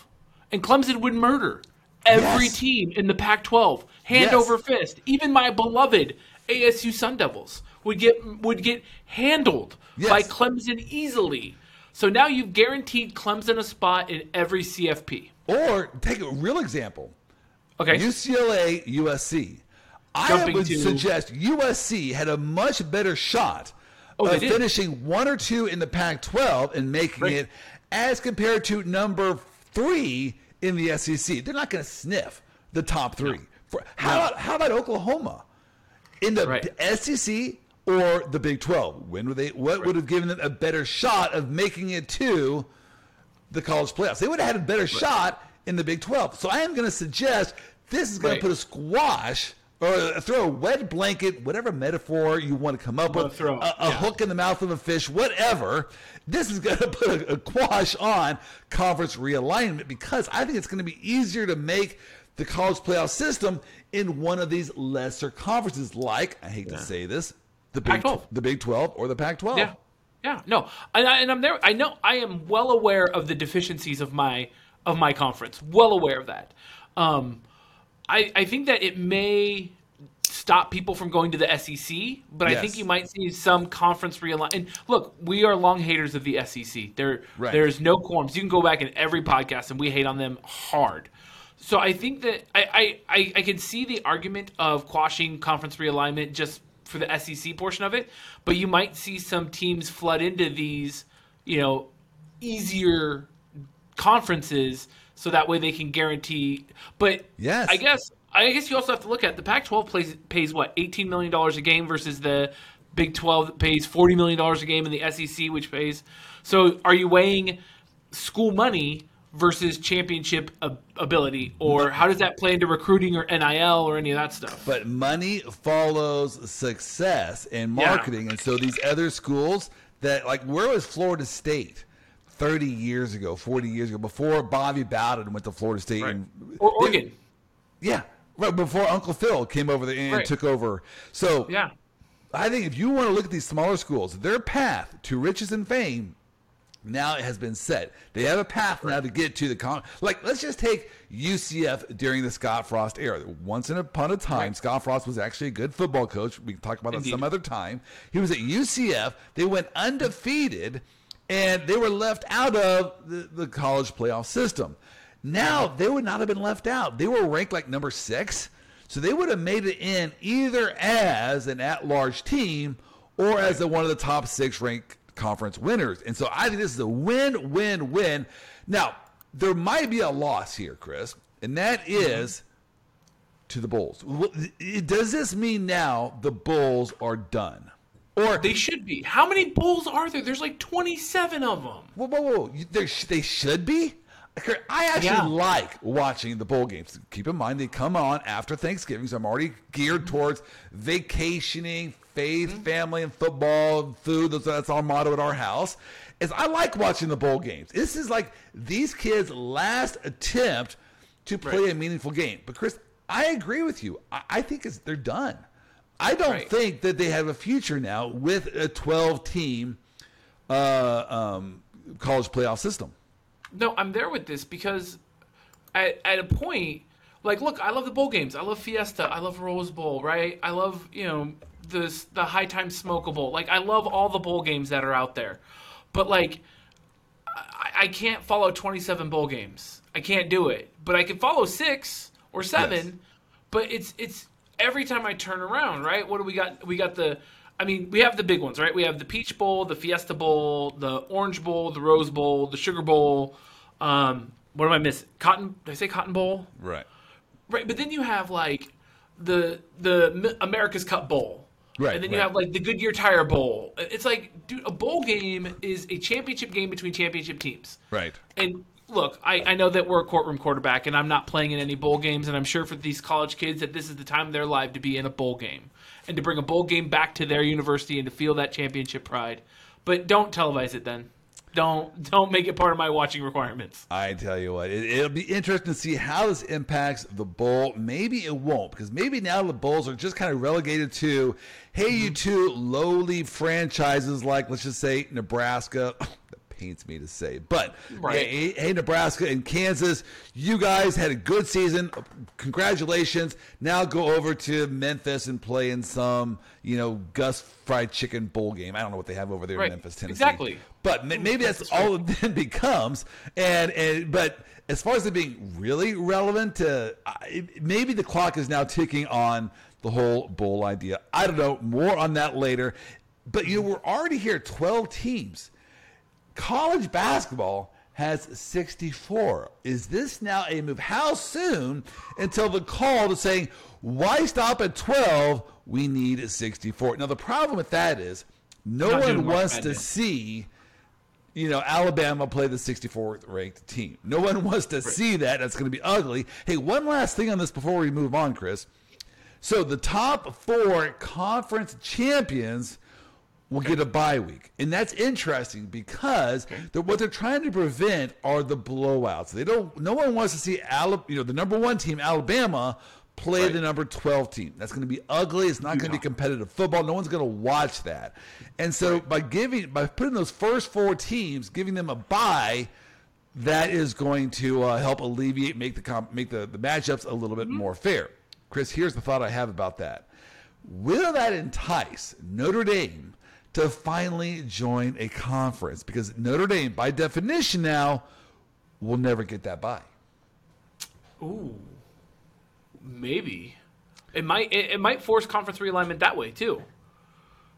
And Clemson would murder every team in the Pac-12, hand over fist. Even my beloved ASU Sun Devils would get handled by Clemson easily. So now you've guaranteed Clemson a spot in every CFP. Or take a real example. Okay. UCLA, USC. I would suggest USC had a much better shot of finishing one or two in the Pac-12 and making it as compared to number three in the SEC. They're not going to sniff the top three. No. How about Oklahoma in the SEC or the Big 12? What would have given them a better shot of making it to the college playoffs? They would have had a better shot in the Big 12. So I am going to suggest this is going to put a squash or throw a wet blanket, whatever metaphor you want to come up with, a hook in the mouth of a fish, whatever. This is going to put a quash on conference realignment because I think it's going to be easier to make the college playoff system in one of these lesser conferences like, I hate to say this, the Big 12 or the Pac-12. Yeah, no. And I'm there. I know I am well aware of the deficiencies of my conference, well aware of that. I think that it may stop people from going to the SEC, but I think you might see some conference realignment. And look, we are long haters of the SEC. There's no quorums. You can go back in every podcast, and we hate on them hard. So I think that I can see the argument of quashing conference realignment just for the SEC portion of it, but you might see some teams flood into these, easier conferences so that way they can guarantee. But I guess you also have to look at the Pac-12 pays what, $18 million a game versus the Big 12 that pays $40 million a game and the SEC, which pays. So are you weighing school money versus championship ability, or how does that play into recruiting or NIL or any of that stuff? But money follows success and marketing. Yeah. And so these other schools that where was Florida State 30 years ago, 40 years ago, before Bobby Bowden went to Florida State. Right. Or Oregon. Before Uncle Phil came over there and took over. So I think if you want to look at these smaller schools, their path to riches and fame, now it has been set. They have a path now to get to the let's just take UCF during the Scott Frost era. Once upon a time, Scott Frost was actually a good football coach. We can talk about it some other time. He was at UCF. They went undefeated. And they were left out of the college playoff system. Now, they would not have been left out. They were ranked number 6. So they would have made it in either as an at-large team or as one of the top 6 ranked conference winners. And so I think this is a win-win-win. Now, there might be a loss here, Chris, and that is to the Bulls. Does this mean now the Bulls are done? Or they should be. How many Bulls are there? There's 27 of them. Whoa. They should be? I actually like watching the bowl games. Keep in mind, they come on after Thanksgiving, so I'm already geared towards vacationing, faith, family, and football, and food. That's our motto at our house. I like watching the bowl games. This is these kids' last attempt to play a meaningful game. But, Chris, I agree with you. I think they're done. I don't think that they have a future now with a 12-team college playoff system. No, I'm there with this because at a point, look, I love the bowl games. I love Fiesta. I love Rose Bowl, right? I love, the High Time Smokable. I love all the bowl games that are out there. But, I can't follow 27 bowl games. I can't do it. But I can follow 6 or 7. Yes. But it's every time I turn around, right? What do we got? We got we have the big ones, right? We have the Peach Bowl, the Fiesta Bowl, the Orange Bowl, the Rose Bowl, the Sugar Bowl. What am I missing? Did I say Cotton Bowl? Right. But then you have the America's Cup Bowl. Right. And then you have the Goodyear Tire Bowl. It's dude, a bowl game is a championship game between championship teams. Right. And look, I know that we're a courtroom quarterback, and I'm not playing in any bowl games, and I'm sure for these college kids that this is the time of their life to be in a bowl game and to bring a bowl game back to their university and to feel that championship pride. But don't televise it then. Don't make it part of my watching requirements. I tell you what, it'll be interesting to see how this impacts the bowl. Maybe it won't, because maybe now the bowls are just kind of relegated to, hey, you two lowly franchises let's just say, Nebraska – pains me to say. But right. Hey, Nebraska and Kansas, you guys had a good season. Congratulations. Now go over to Memphis and play in some, Gus Fried Chicken bowl game. I don't know what they have over there right. in Memphis, Tennessee. Exactly. But maybe that's all it then becomes. But as far as it being really relevant, maybe the clock is now ticking on the whole bowl idea. I don't know. More on that later. But, we're already here, 12 teams. College basketball has 64. Is this now a move? How soon until the call to saying, why stop at 12? We need 64. Now, the problem with that is no one wants to see, Alabama play the 64th ranked team. No one wants to see that. That's going to be ugly. Hey, one last thing on this before we move on, Chris. So the top four conference champions will get a bye week. And that's interesting because what they're trying to prevent are the blowouts. No one wants to see the number one team, Alabama, play the number 12 team. That's going to be ugly. It's not going to be competitive football. No one's going to watch that. And so by putting those first four teams, giving them a bye, that is going to help alleviate, make the matchups a little bit more fair. Chris, here's the thought I have about that. Will that entice Notre Dame to finally join a conference? Because Notre Dame, by definition now, will never get that bye. Ooh, maybe. It might force conference realignment that way too,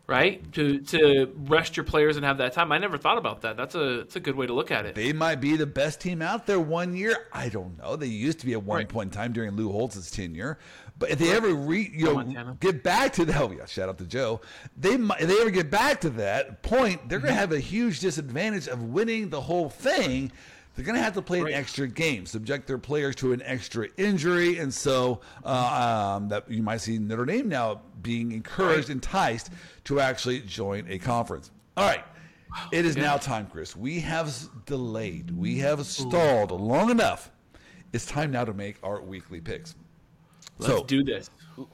right? To rest your players and have that time. I never thought about that. That's a good way to look at it. They might be the best team out there one year. I don't know. They used to be at one point in time during Lou Holtz's tenure. But if they ever get back to that, shout out to Joe. If they ever get back to that point, they're going to have a huge disadvantage of winning the whole thing. They're going to have to play an extra game, subject their players to an extra injury, and so that you might see Notre Dame now being encouraged, enticed to actually join a conference. All right, it is now time, Chris. We have delayed, we have stalled long enough. It's time now to make our weekly picks. Let's do this.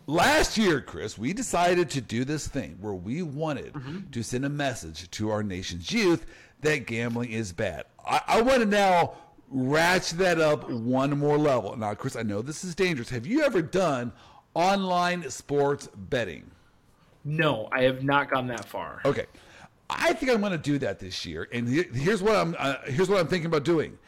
Last year, Chris, we decided to do this thing where we wanted to send a message to our nation's youth that gambling is bad. I want to now ratchet that up one more level. Now, Chris, I know this is dangerous. Have you ever done online sports betting? No, I have not gone that far. Okay. I think I'm going to do that this year, and here's what I'm thinking about doing.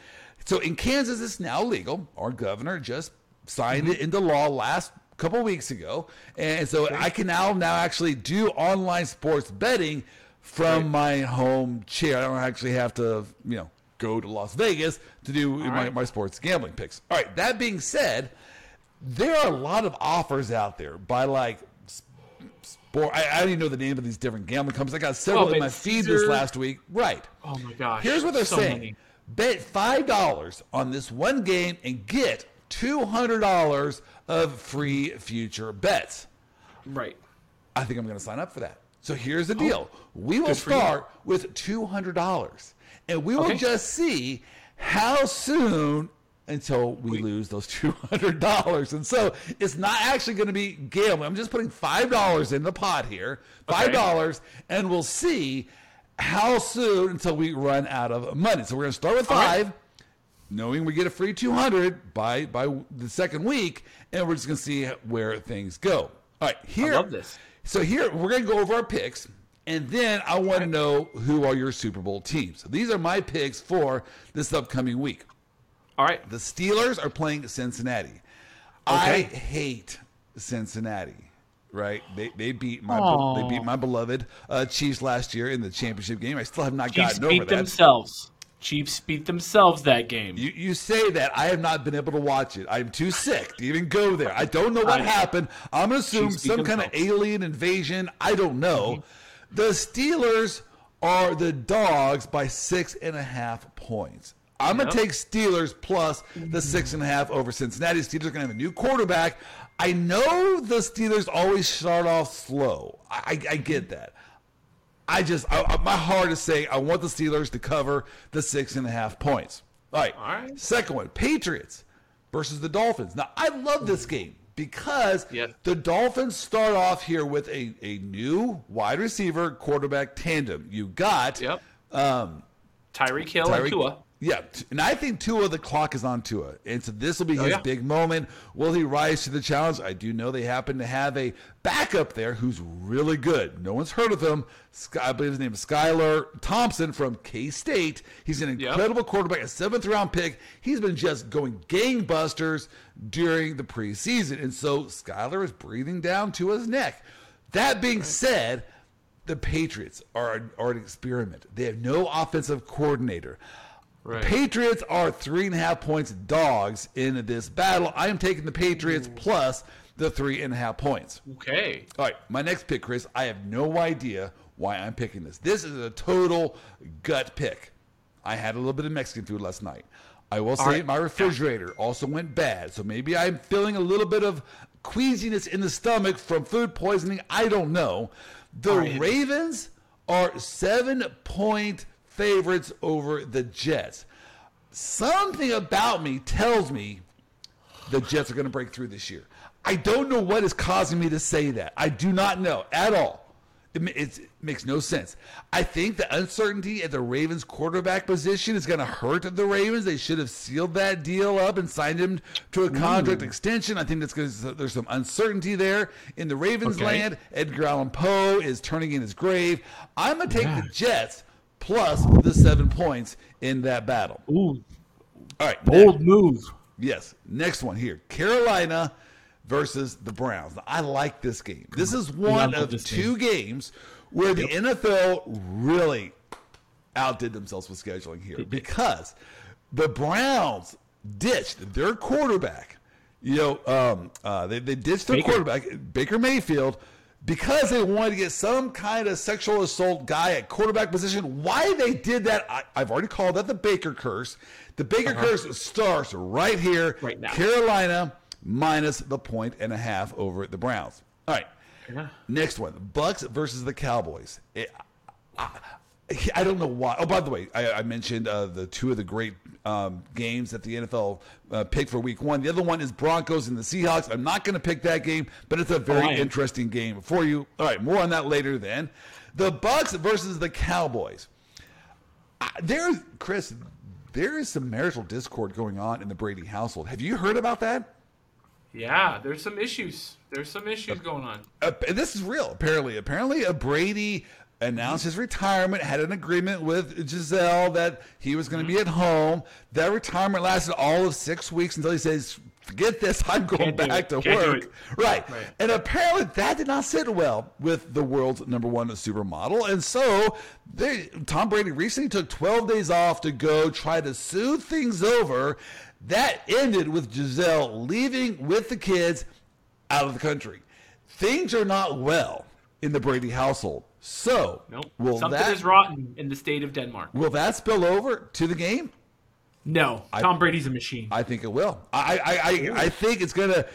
So in Kansas, it's now legal. Our governor just signed it into law last couple weeks ago. And so I can now actually do online sports betting from my home chair. I don't actually have to, go to Las Vegas to do my sports gambling picks. All right. That being said, there are a lot of offers out there by sport. I don't even know the name of these different gambling companies. I got several in my feed this last week. Right. Oh my gosh. Here's what they're saying. Many. Bet $5 on this one game and get $200 of free future bets. Right. I think I'm going to sign up for that. So here's the deal. We will start with $200, and we will just see how soon until we lose those $200. And so it's not actually going to be gambling. I'm just putting $5 in the pot here, $5, and we'll see how soon until we run out of money. So we're going to start with $5. Right. Knowing we get a free $200 by the second week, and we're just going to see where things go. All right, I love this. So here, we're going to go over our picks, and then I want to know who are your Super Bowl teams. So these are my picks for this upcoming week. All right. The Steelers are playing Cincinnati. Okay. I hate Cincinnati. Right, they beat my beloved Chiefs last year in the championship game. I still have not gotten over that. Chiefs beat themselves. Chiefs beat themselves that game. You say that. I have not been able to watch it. I'm too sick to even go there. I don't know what happened. I'm going to assume some kind of alien invasion. I don't know. The Steelers are the dogs by 6.5 points. I'm going to take Steelers plus the 6.5 over Cincinnati. Steelers are going to have a new quarterback. I know the Steelers always start off slow. I get that. My heart is saying I want the Steelers to cover the 6.5 points. All right. Second one, Patriots versus the Dolphins. Now, I love this game because the Dolphins start off here with a new wide receiver quarterback tandem. You got Tyreek Hill and Tua. Yeah, and I think Tua, the clock is on Tua. And so this will be his big moment. Will he rise to the challenge? I do know they happen to have a backup there who's really good. No one's heard of him. I believe his name is Skylar Thompson from K-State. He's an incredible quarterback, a 7th-round pick. He's been just going gangbusters during the preseason. And so Skylar is breathing down Tua's neck. That being said, the Patriots are an experiment. They have no offensive coordinator. Right. Patriots are 3.5 points dogs in this battle. I am taking the Patriots plus the 3.5 points. Okay. All right. My next pick, Chris, I have no idea why I'm picking this. This is a total gut pick. I had a little bit of Mexican food last night. I will say my refrigerator also went bad. So maybe I'm feeling a little bit of queasiness in the stomach from food poisoning. I don't know. The Ravens are 7-point favorites over the Jets. Something about me tells me the Jets are going to break through this year. I don't know what is causing me to say that. I do not know at all. It makes no sense. I think the uncertainty at the Ravens quarterback position is going to hurt the Ravens. They should have sealed that deal up and signed him to a contract extension. I think that's because there's some uncertainty there in the Ravens land. Edgar Allan Poe is turning in his grave. I'm going to take the Jets plus the 7 points in that battle. Ooh. All right. Bold move. Yes. Next one here. Carolina versus the Browns. I like this game. This is one of two games where the NFL really outdid themselves with scheduling here because the Browns ditched their quarterback. You know, they ditched their quarterback, Baker Mayfield, because they wanted to get some kind of sexual assault guy at quarterback position. Why they did that, I've already called that the Baker curse. The Baker curse starts right here. Right now. Carolina minus the 1.5 over the Browns. All right. Yeah. Next one. Bucks versus the Cowboys. I don't know why. Oh, by the way, I mentioned the two of the great games that the NFL picked for week one. The other one is Broncos and the Seahawks. I'm not going to pick that game, but it's a very interesting game for you. All right, more on that later then. The Bucks versus the Cowboys. There is some marital discord going on in the Brady household. Have you heard about that? Yeah, there's some issues. There's some issues going on. This is real, apparently. Apparently, Brady announced his retirement, had an agreement with Giselle that he was going to be at home. That retirement lasted all of 6 weeks until he says, forget this, I'm going back to work. Right. And apparently that did not sit well with the world's number one supermodel. And so Tom Brady recently took 12 days off to go try to smooth things over. That ended with Giselle leaving with the kids out of the country. Things are not well in the Brady household. So, something is rotten in the state of Denmark. Will that spill over to the game? No, Tom Brady's a machine. I think it will. I think it's gonna.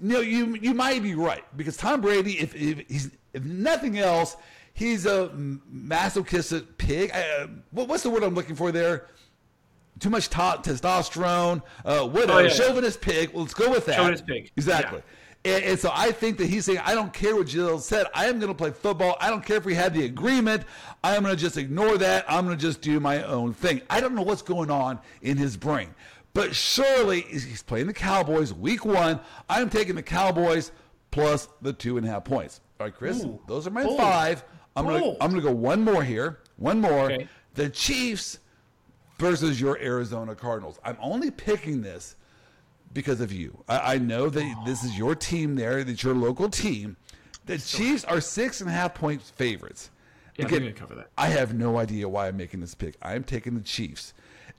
You might be right because Tom Brady, if nothing else, he's a masochistic pig. What's the word I'm looking for there? Too much testosterone. Chauvinist pig. Well, let's go with that. Chauvinist pig. Exactly. Yeah. And so I think that he's saying, I don't care what Jill said. I am going to play football. I don't care if we had the agreement. I'm going to just ignore that. I'm going to just do my own thing. I don't know what's going on in his brain. But surely he's playing the Cowboys week one. I'm taking the Cowboys plus the 2.5 points. All right, Chris, those are my five. I'm going to go one more here. One more. Okay. The Chiefs versus your Arizona Cardinals. I'm only picking this because of you. I know that this is your team there, that's your local team. The Chiefs are 6.5 point favorites. Yeah, again, I'm going to cover that. I have no idea why I'm making this pick. I'm taking the Chiefs.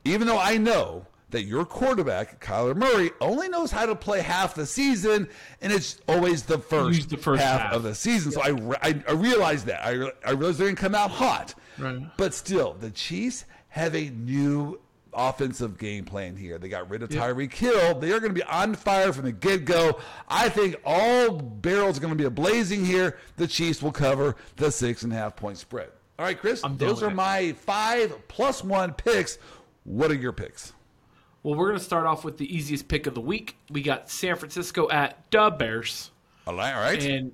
Even though I know that your quarterback, Kyler Murray, only knows how to play half the season, and it's always the first half of the season. Yeah. So I realize that. I realize they're going to come out hot. Right. But still, the Chiefs have a new offensive game plan here. They got rid of Tyreek Hill. They are going to be on fire from the get-go. I think all barrels are going to be ablazing here. The Chiefs will cover the 6.5 point spread. All right, Chris, those are my 5 plus 1 picks. What are your picks? Well, we're going to start off with the easiest pick of the week. We got San Francisco at the Bears. All right. And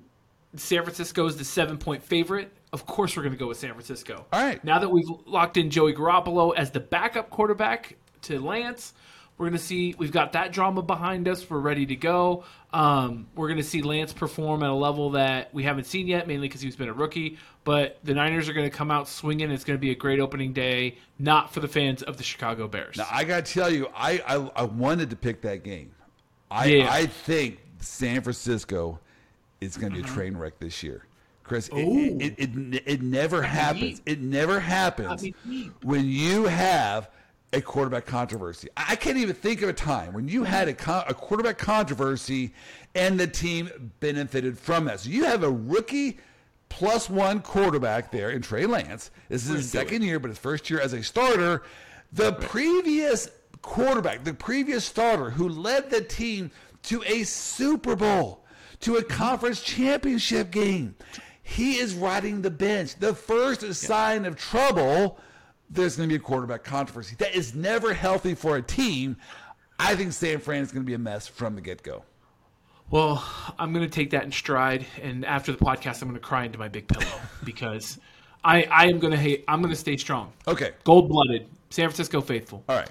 San Francisco is the 7-point favorite. Of course we're going to go with San Francisco. All right. Now that we've locked in Joey Garoppolo as the backup quarterback to Lance, we're going to see – we've got that drama behind us. We're ready to go. We're going to see Lance perform at a level that we haven't seen yet, mainly because he's been a rookie. But the Niners are going to come out swinging. It's going to be a great opening day, not for the fans of the Chicago Bears. Now, I got to tell you, I wanted to pick that game. I think San Francisco is going to be a train wreck this year. Chris, it never happens. It never happens when you have a quarterback controversy. I can't even think of a time when you had a quarterback controversy and the team benefited from that. So you have a rookie plus one quarterback there in Trey Lance. This is his second year, but his first year as a starter. The previous quarterback, the previous starter who led the team to a Super Bowl, to a conference championship game. He is riding the bench. The first sign of trouble, there's going to be a quarterback controversy. That is never healthy for a team. I think San Fran is going to be a mess from the get-go. Well, I'm going to take that in stride, and after the podcast, I'm going to cry into my big pillow because I am going to hate. I'm going to stay strong. Okay. Gold-blooded, San Francisco faithful. All right.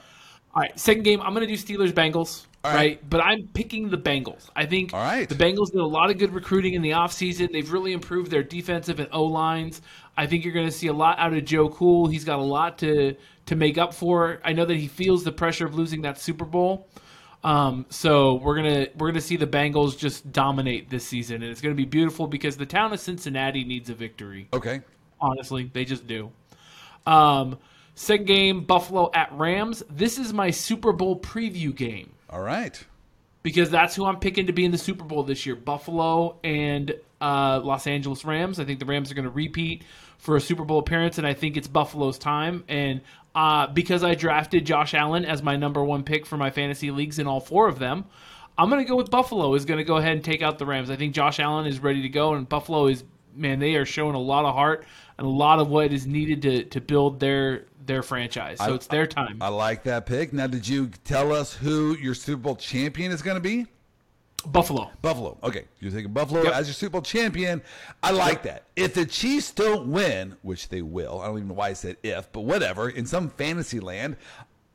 All right, second game, I'm going to do Steelers-Bengals. Right, but I'm picking the Bengals. I think the Bengals did a lot of good recruiting in the offseason. They've really improved their defensive and O-lines. I think you're going to see a lot out of Joe Cool. He's got a lot to make up for. I know that he feels the pressure of losing that Super Bowl. So we're gonna see the Bengals just dominate this season, and it's going to be beautiful because the town of Cincinnati needs a victory. Okay, honestly, they just do. Second game, Buffalo at Rams. This is my Super Bowl preview game. All right. Because that's who I'm picking to be in the Super Bowl this year, Buffalo and Los Angeles Rams. I think the Rams are going to repeat for a Super Bowl appearance, and I think it's Buffalo's time. And because I drafted Josh Allen as my number one pick for my fantasy leagues in all four of them, I'm going to go with Buffalo is going to go ahead and take out the Rams. I think Josh Allen is ready to go, and Buffalo is, man, they are showing a lot of heart and a lot of what is needed to build their franchise. So it's their time. I like that pick. Now, did you tell us who your Super Bowl champion is going to be? Buffalo. Okay. You're thinking Buffalo as your Super Bowl champion. I like that. If the Chiefs don't win, which they will, I don't even know why I said if, but whatever, in some fantasy land,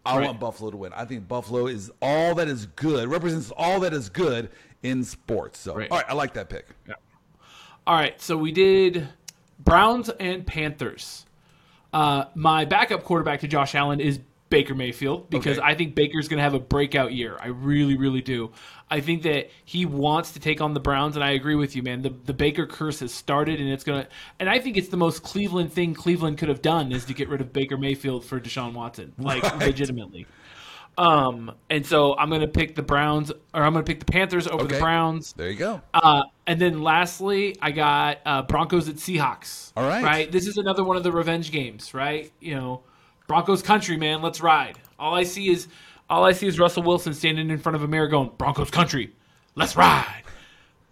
I want Buffalo to win. I think Buffalo is all that is good, represents all that is good in sports. So, all right. I like that pick. Yeah. All right. So we did Browns and Panthers. My backup quarterback to Josh Allen is Baker Mayfield because I think Baker's going to have a breakout year. I really, really do. I think that he wants to take on the Browns, and I agree with you, man. The Baker curse has started, and it's going to – and I think it's the most Cleveland thing Cleveland could have done is to get rid of Baker Mayfield for Deshaun Watson, like legitimately. And so I'm going to pick the Browns – or I'm going to pick the Panthers over the Browns. There you go. And then lastly, I got Broncos at Seahawks. All right. Right? This is another one of the revenge games, right? You know, Broncos country, man. Let's ride. All I see is Russell Wilson standing in front of a mirror going, Broncos country, let's ride.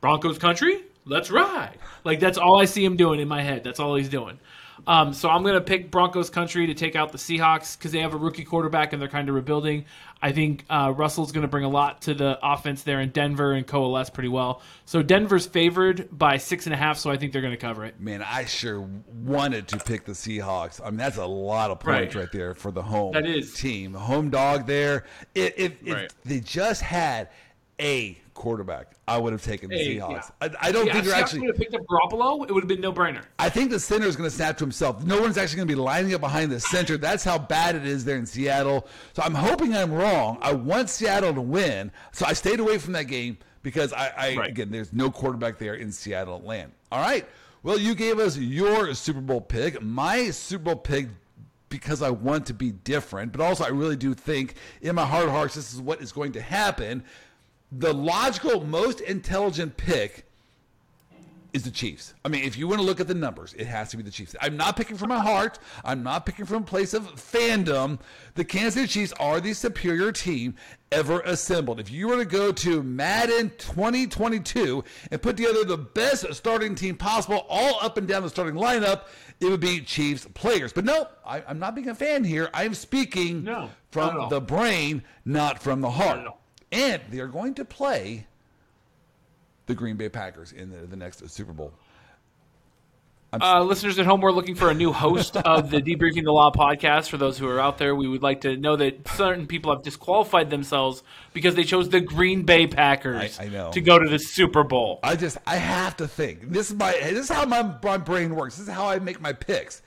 Broncos country, let's ride. Like, that's all I see him doing in my head. That's all he's doing. So I'm going to pick Broncos country to take out the Seahawks because they have a rookie quarterback and they're kind of rebuilding. I think Russell's going to bring a lot to the offense there in Denver and coalesce pretty well. So Denver's favored by 6.5, so I think they're going to cover it. Man, I sure wanted to pick the Seahawks. I mean, that's a lot of points right there for the home team. Home dog there. If they just had a quarterback, I would have taken the Seahawks. Yeah. I don't think they're actually. If you would have picked up Garoppolo, it would have been no brainer. I think the center is going to snap to himself. No one's actually going to be lining up behind the center. That's how bad it is there in Seattle. So I'm hoping I'm wrong. I want Seattle to win, so I stayed away from that game because I again, there's no quarterback there in Seattle land. All right. Well, you gave us your Super Bowl pick. My Super Bowl pick, because I want to be different, but also I really do think in my heart of hearts this is what is going to happen. The logical, most intelligent pick is the Chiefs. I mean, if you want to look at the numbers, it has to be the Chiefs. I'm not picking from my heart. I'm not picking from a place of fandom. The Kansas City Chiefs are the superior team ever assembled. If you were to go to Madden 2022 and put together the best starting team possible, all up and down the starting lineup, it would be Chiefs players. But no, I'm not being a fan here. I'm speaking from the brain, not from the heart. And they are going to play the Green Bay Packers in the next Super Bowl. Listeners at home, we're looking for a new host of the Debriefing the Law podcast. For those who are out there, we would like to know that certain people have disqualified themselves because they chose the Green Bay Packers to go to the Super Bowl. I have to think. This is how my brain works. This is how I make my picks.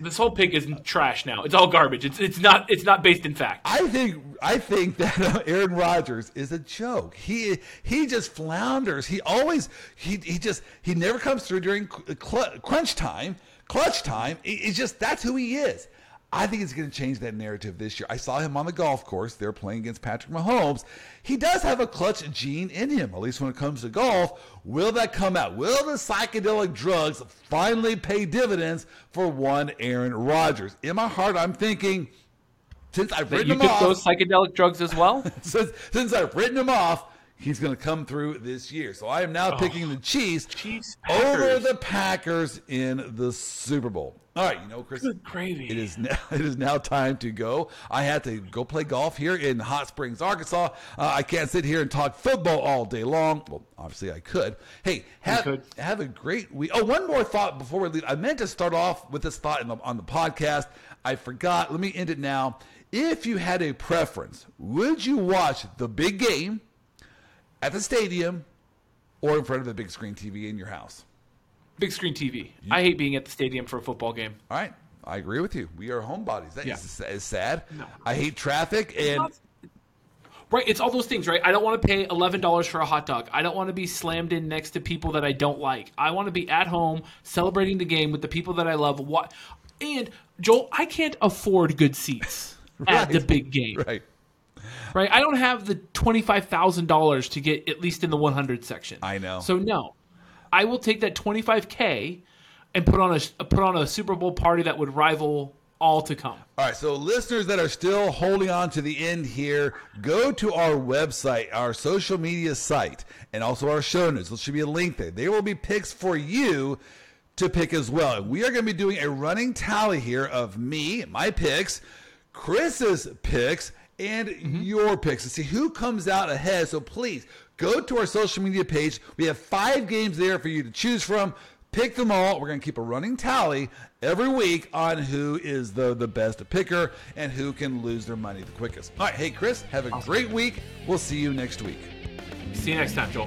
This whole pick is trash now. It's all garbage. It's not based in fact. I think that Aaron Rodgers is a joke. He just flounders. He never comes through during clutch time. It's just that's who he is. I think it's going to change that narrative this year. I saw him on the golf course. They're playing against Patrick Mahomes. He does have a clutch gene in him, at least when it comes to golf. Will that come out? Will the psychedelic drugs finally pay dividends for one Aaron Rodgers? In my heart, I'm thinking, since I've written him off. You took those psychedelic drugs as well? since I've written him off, he's going to come through this year. So I am now picking the Chiefs over the Packers in the Super Bowl. All right, Chris, good gravy. It is now time to go. I had to go play golf here in Hot Springs, Arkansas. I can't sit here and talk football all day long. Well, obviously I could. Hey, have a great week. Oh, one more thought before we leave. I meant to start off with this thought on the podcast. I forgot. Let me end it now. If you had a preference, would you watch the big game at the stadium or in front of a big screen TV in your house? Big screen TV. I hate being at the stadium for a football game. All right. I agree with you. We are homebodies. That is sad. No. I hate traffic. Right. It's all those things, right? I don't want to pay $11 for a hot dog. I don't want to be slammed in next to people that I don't like. I want to be at home celebrating the game with the people that I love. And, Joel, I can't afford good seats at the big game. Right. I don't have the $25,000 to get at least in the 100 section. I know. So, no. I will take that $25K and put on a Super Bowl party that would rival all to come. All right, so listeners that are still holding on to the end here, go to our website, our social media site, and also our show notes. There should be a link there. There will be picks for you to pick as well. We are going to be doing a running tally here of my picks, Chris's picks, and your picks to see who comes out ahead. So please go to our social media page. We have 5 games there for you to choose from. Pick them all. We're going to keep a running tally every week on who is the best picker and who can lose their money the quickest. All right. Hey, Chris, have a great week. We'll see you next week. See you next time, Joel.